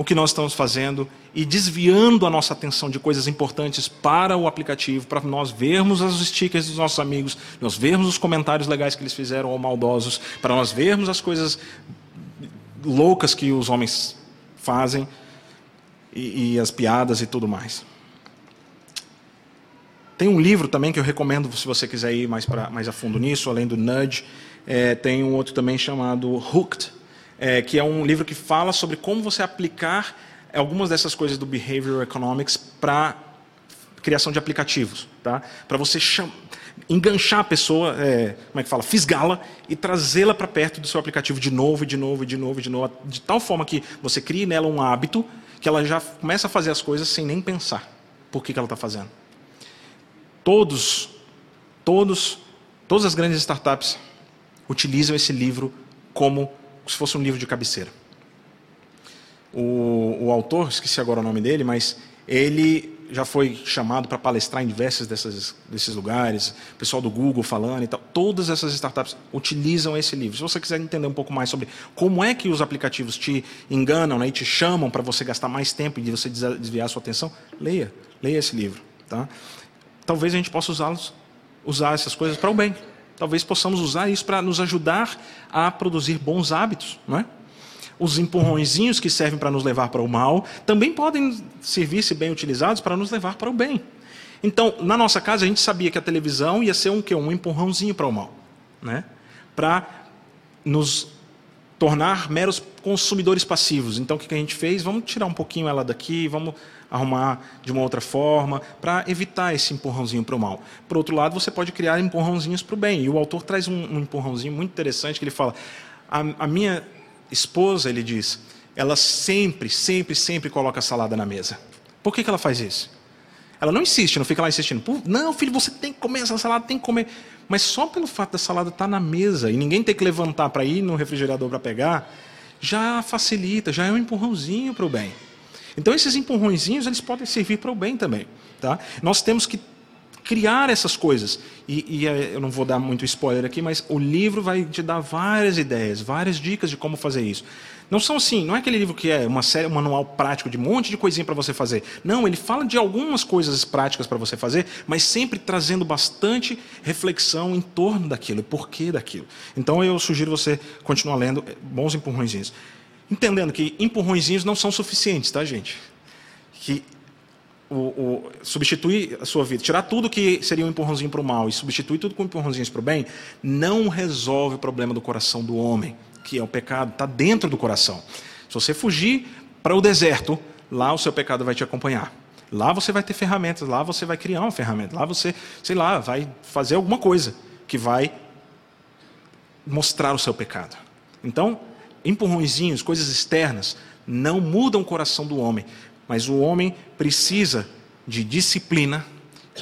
o que nós estamos fazendo e desviando a nossa atenção de coisas importantes para o aplicativo, para nós vermos os stickers dos nossos amigos, nós vermos os comentários legais que eles fizeram ou maldosos, para nós vermos as coisas loucas que os homens fazem e as piadas e tudo mais. Tem um livro também que eu recomendo, se você quiser ir mais a fundo nisso, além do Nudge, tem um outro também chamado Hooked, que é um livro que fala sobre como você aplicar algumas dessas coisas do Behavioral Economics para criação de aplicativos, tá? Para você enganchar a pessoa, fisgá-la e trazê-la para perto do seu aplicativo de novo, e de novo, e de novo, e de novo, de tal forma que você crie nela um hábito que ela já começa a fazer as coisas sem nem pensar por que ela está fazendo. Todas as grandes startups utilizam esse livro como se fosse um livro de cabeceira. O autor, esqueci agora o nome dele, mas ele já foi chamado para palestrar em diversos desses lugares, o pessoal do Google falando e tal. Todas essas startups utilizam esse livro. Se você quiser entender um pouco mais sobre como é que os aplicativos te enganam, né, e te chamam para você gastar mais tempo e de você desviar a sua atenção, leia esse livro. Tá? Talvez a gente possa usar essas coisas para o bem. Talvez possamos usar isso para nos ajudar a produzir bons hábitos, não é? Os empurrõezinhos que servem para nos levar para o mal também podem servir, se bem utilizados, para nos levar para o bem. Então, na nossa casa, a gente sabia que a televisão ia ser um empurrãozinho para o mal, né? Para nos tornar meros consumidores passivos. Então, o que a gente fez? Vamos tirar um pouquinho ela daqui, vamos arrumar de uma outra forma, para evitar esse empurrãozinho para o mal. Por outro lado, você pode criar empurrãozinhos para o bem. E o autor traz um empurrãozinho muito interessante, que ele fala, a minha esposa, ele diz, ela sempre, sempre, sempre coloca salada na mesa. Por que ela faz isso? Ela não insiste, não fica lá insistindo. Não, filho, você tem que comer essa salada, tem que comer. Mas só pelo fato da salada estar na mesa e ninguém ter que levantar para ir no refrigerador para pegar, já facilita, já é um empurrãozinho para o bem. Então, esses empurrõezinhos, eles podem servir para o bem também. Tá? Nós temos que criar essas coisas. E eu não vou dar muito spoiler aqui, mas o livro vai te dar várias ideias, várias dicas de como fazer isso. Não são assim, não é aquele livro que é uma série, um manual prático de um monte de coisinha para você fazer. Não, ele fala de algumas coisas práticas para você fazer, mas sempre trazendo bastante reflexão em torno daquilo, o porquê daquilo. Então eu sugiro você continuar lendo bons empurrõezinhos. Entendendo que empurrõezinhos não são suficientes, tá, gente? Que substituir a sua vida, tirar tudo que seria um empurrãozinho para o mal e substituir tudo com empurrãozinhos para o bem, não resolve o problema do coração do homem, que é o pecado, está dentro do coração. Se você fugir para o deserto, lá o seu pecado vai te acompanhar. Lá você vai ter ferramentas, lá você vai criar uma ferramenta, lá você, sei lá, vai fazer alguma coisa que vai mostrar o seu pecado. Então, empurrõezinhos, coisas externas, não mudam o coração do homem, mas o homem precisa de disciplina,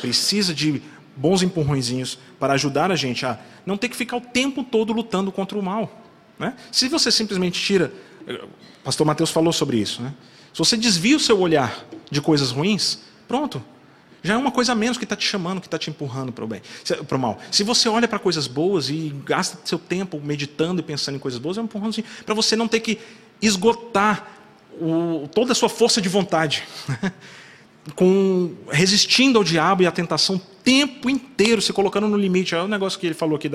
precisa de bons empurrõezinhos para ajudar a gente a não ter que ficar o tempo todo lutando contra o mal. Né? Se você simplesmente tira, o pastor Mateus falou sobre isso, né? Se você desvia o seu olhar de coisas ruins, pronto, já é uma coisa a menos que está te chamando, que está te empurrando para o bem, para o mal. Se você olha para coisas boas e gasta seu tempo meditando e pensando em coisas boas, é um empurrãozinho para você não ter que esgotar toda a sua força de vontade, né? Resistindo ao diabo e à tentação o tempo inteiro, se colocando no limite. É o negócio que ele falou aqui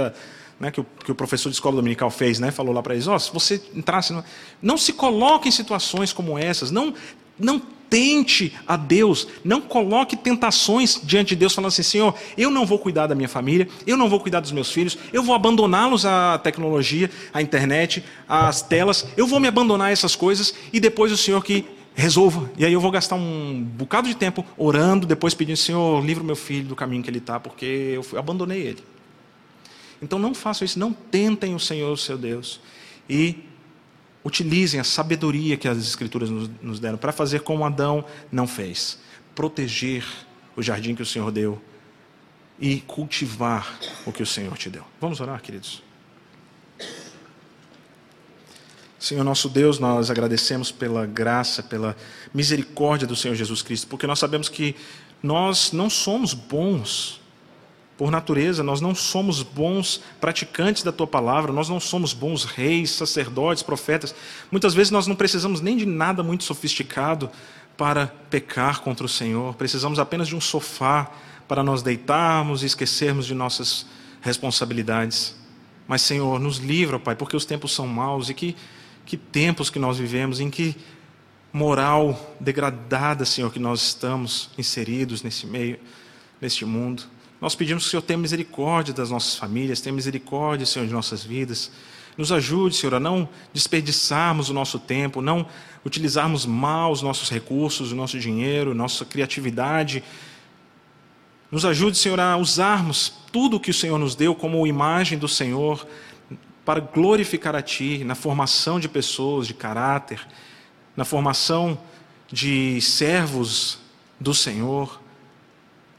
que o professor de escola dominical fez, né? Falou lá para eles, se você entrasse... Não se coloque em situações como essas, não tente a Deus, não coloque tentações diante de Deus, falando assim, Senhor, eu não vou cuidar da minha família, eu não vou cuidar dos meus filhos, eu vou abandoná-los à tecnologia, à internet, às telas, eu vou me abandonar a essas coisas e depois o Senhor que resolva. E aí eu vou gastar um bocado de tempo orando, depois pedindo, Senhor, livra o meu filho do caminho que ele está, porque eu abandonei ele. Então não façam isso, não tentem o Senhor, o seu Deus, e utilizem a sabedoria que as Escrituras nos deram para fazer como Adão não fez, proteger o jardim que o Senhor deu e cultivar o que o Senhor te deu. Vamos orar, queridos? Senhor nosso Deus, nós agradecemos pela graça, pela misericórdia do Senhor Jesus Cristo, porque nós sabemos que nós não somos bons. Por natureza, nós não somos bons praticantes da Tua Palavra, nós não somos bons reis, sacerdotes, profetas. Muitas vezes nós não precisamos nem de nada muito sofisticado para pecar contra o Senhor. Precisamos apenas de um sofá para nós deitarmos e esquecermos de nossas responsabilidades. Mas, Senhor, nos livra, Pai, porque os tempos são maus e que tempos que nós vivemos, em que moral degradada, Senhor, que nós estamos inseridos nesse meio, neste mundo. Nós pedimos que o Senhor tenha misericórdia das nossas famílias, tenha misericórdia, Senhor, de nossas vidas. Nos ajude, Senhor, a não desperdiçarmos o nosso tempo, não utilizarmos mal os nossos recursos, o nosso dinheiro, nossa criatividade. Nos ajude, Senhor, a usarmos tudo o que o Senhor nos deu como imagem do Senhor para glorificar a Ti na formação de pessoas, de caráter, na formação de servos do Senhor.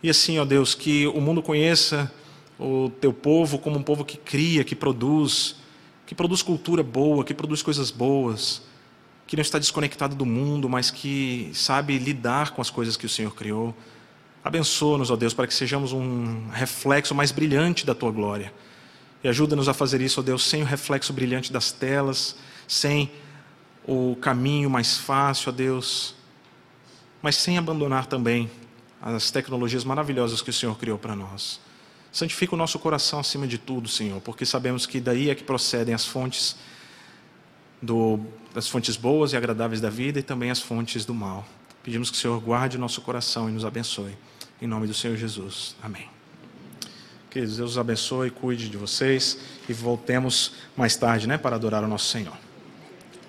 E assim, ó Deus, que o mundo conheça o Teu povo como um povo que cria, que produz cultura boa, que produz coisas boas, que não está desconectado do mundo, mas que sabe lidar com as coisas que o Senhor criou. Abençoa-nos, ó Deus, para que sejamos um reflexo mais brilhante da Tua glória. E ajuda-nos a fazer isso, ó Deus, sem o reflexo brilhante das telas, sem o caminho mais fácil, ó Deus, mas sem abandonar também as tecnologias maravilhosas que o Senhor criou para nós. Santifica o nosso coração acima de tudo, Senhor, porque sabemos que daí é que procedem as fontes as fontes boas e agradáveis da vida e também as fontes do mal. Pedimos que o Senhor guarde o nosso coração e nos abençoe. Em nome do Senhor Jesus. Amém. Queridos, Deus os abençoe, cuide de vocês e voltemos mais tarde, para adorar o nosso Senhor.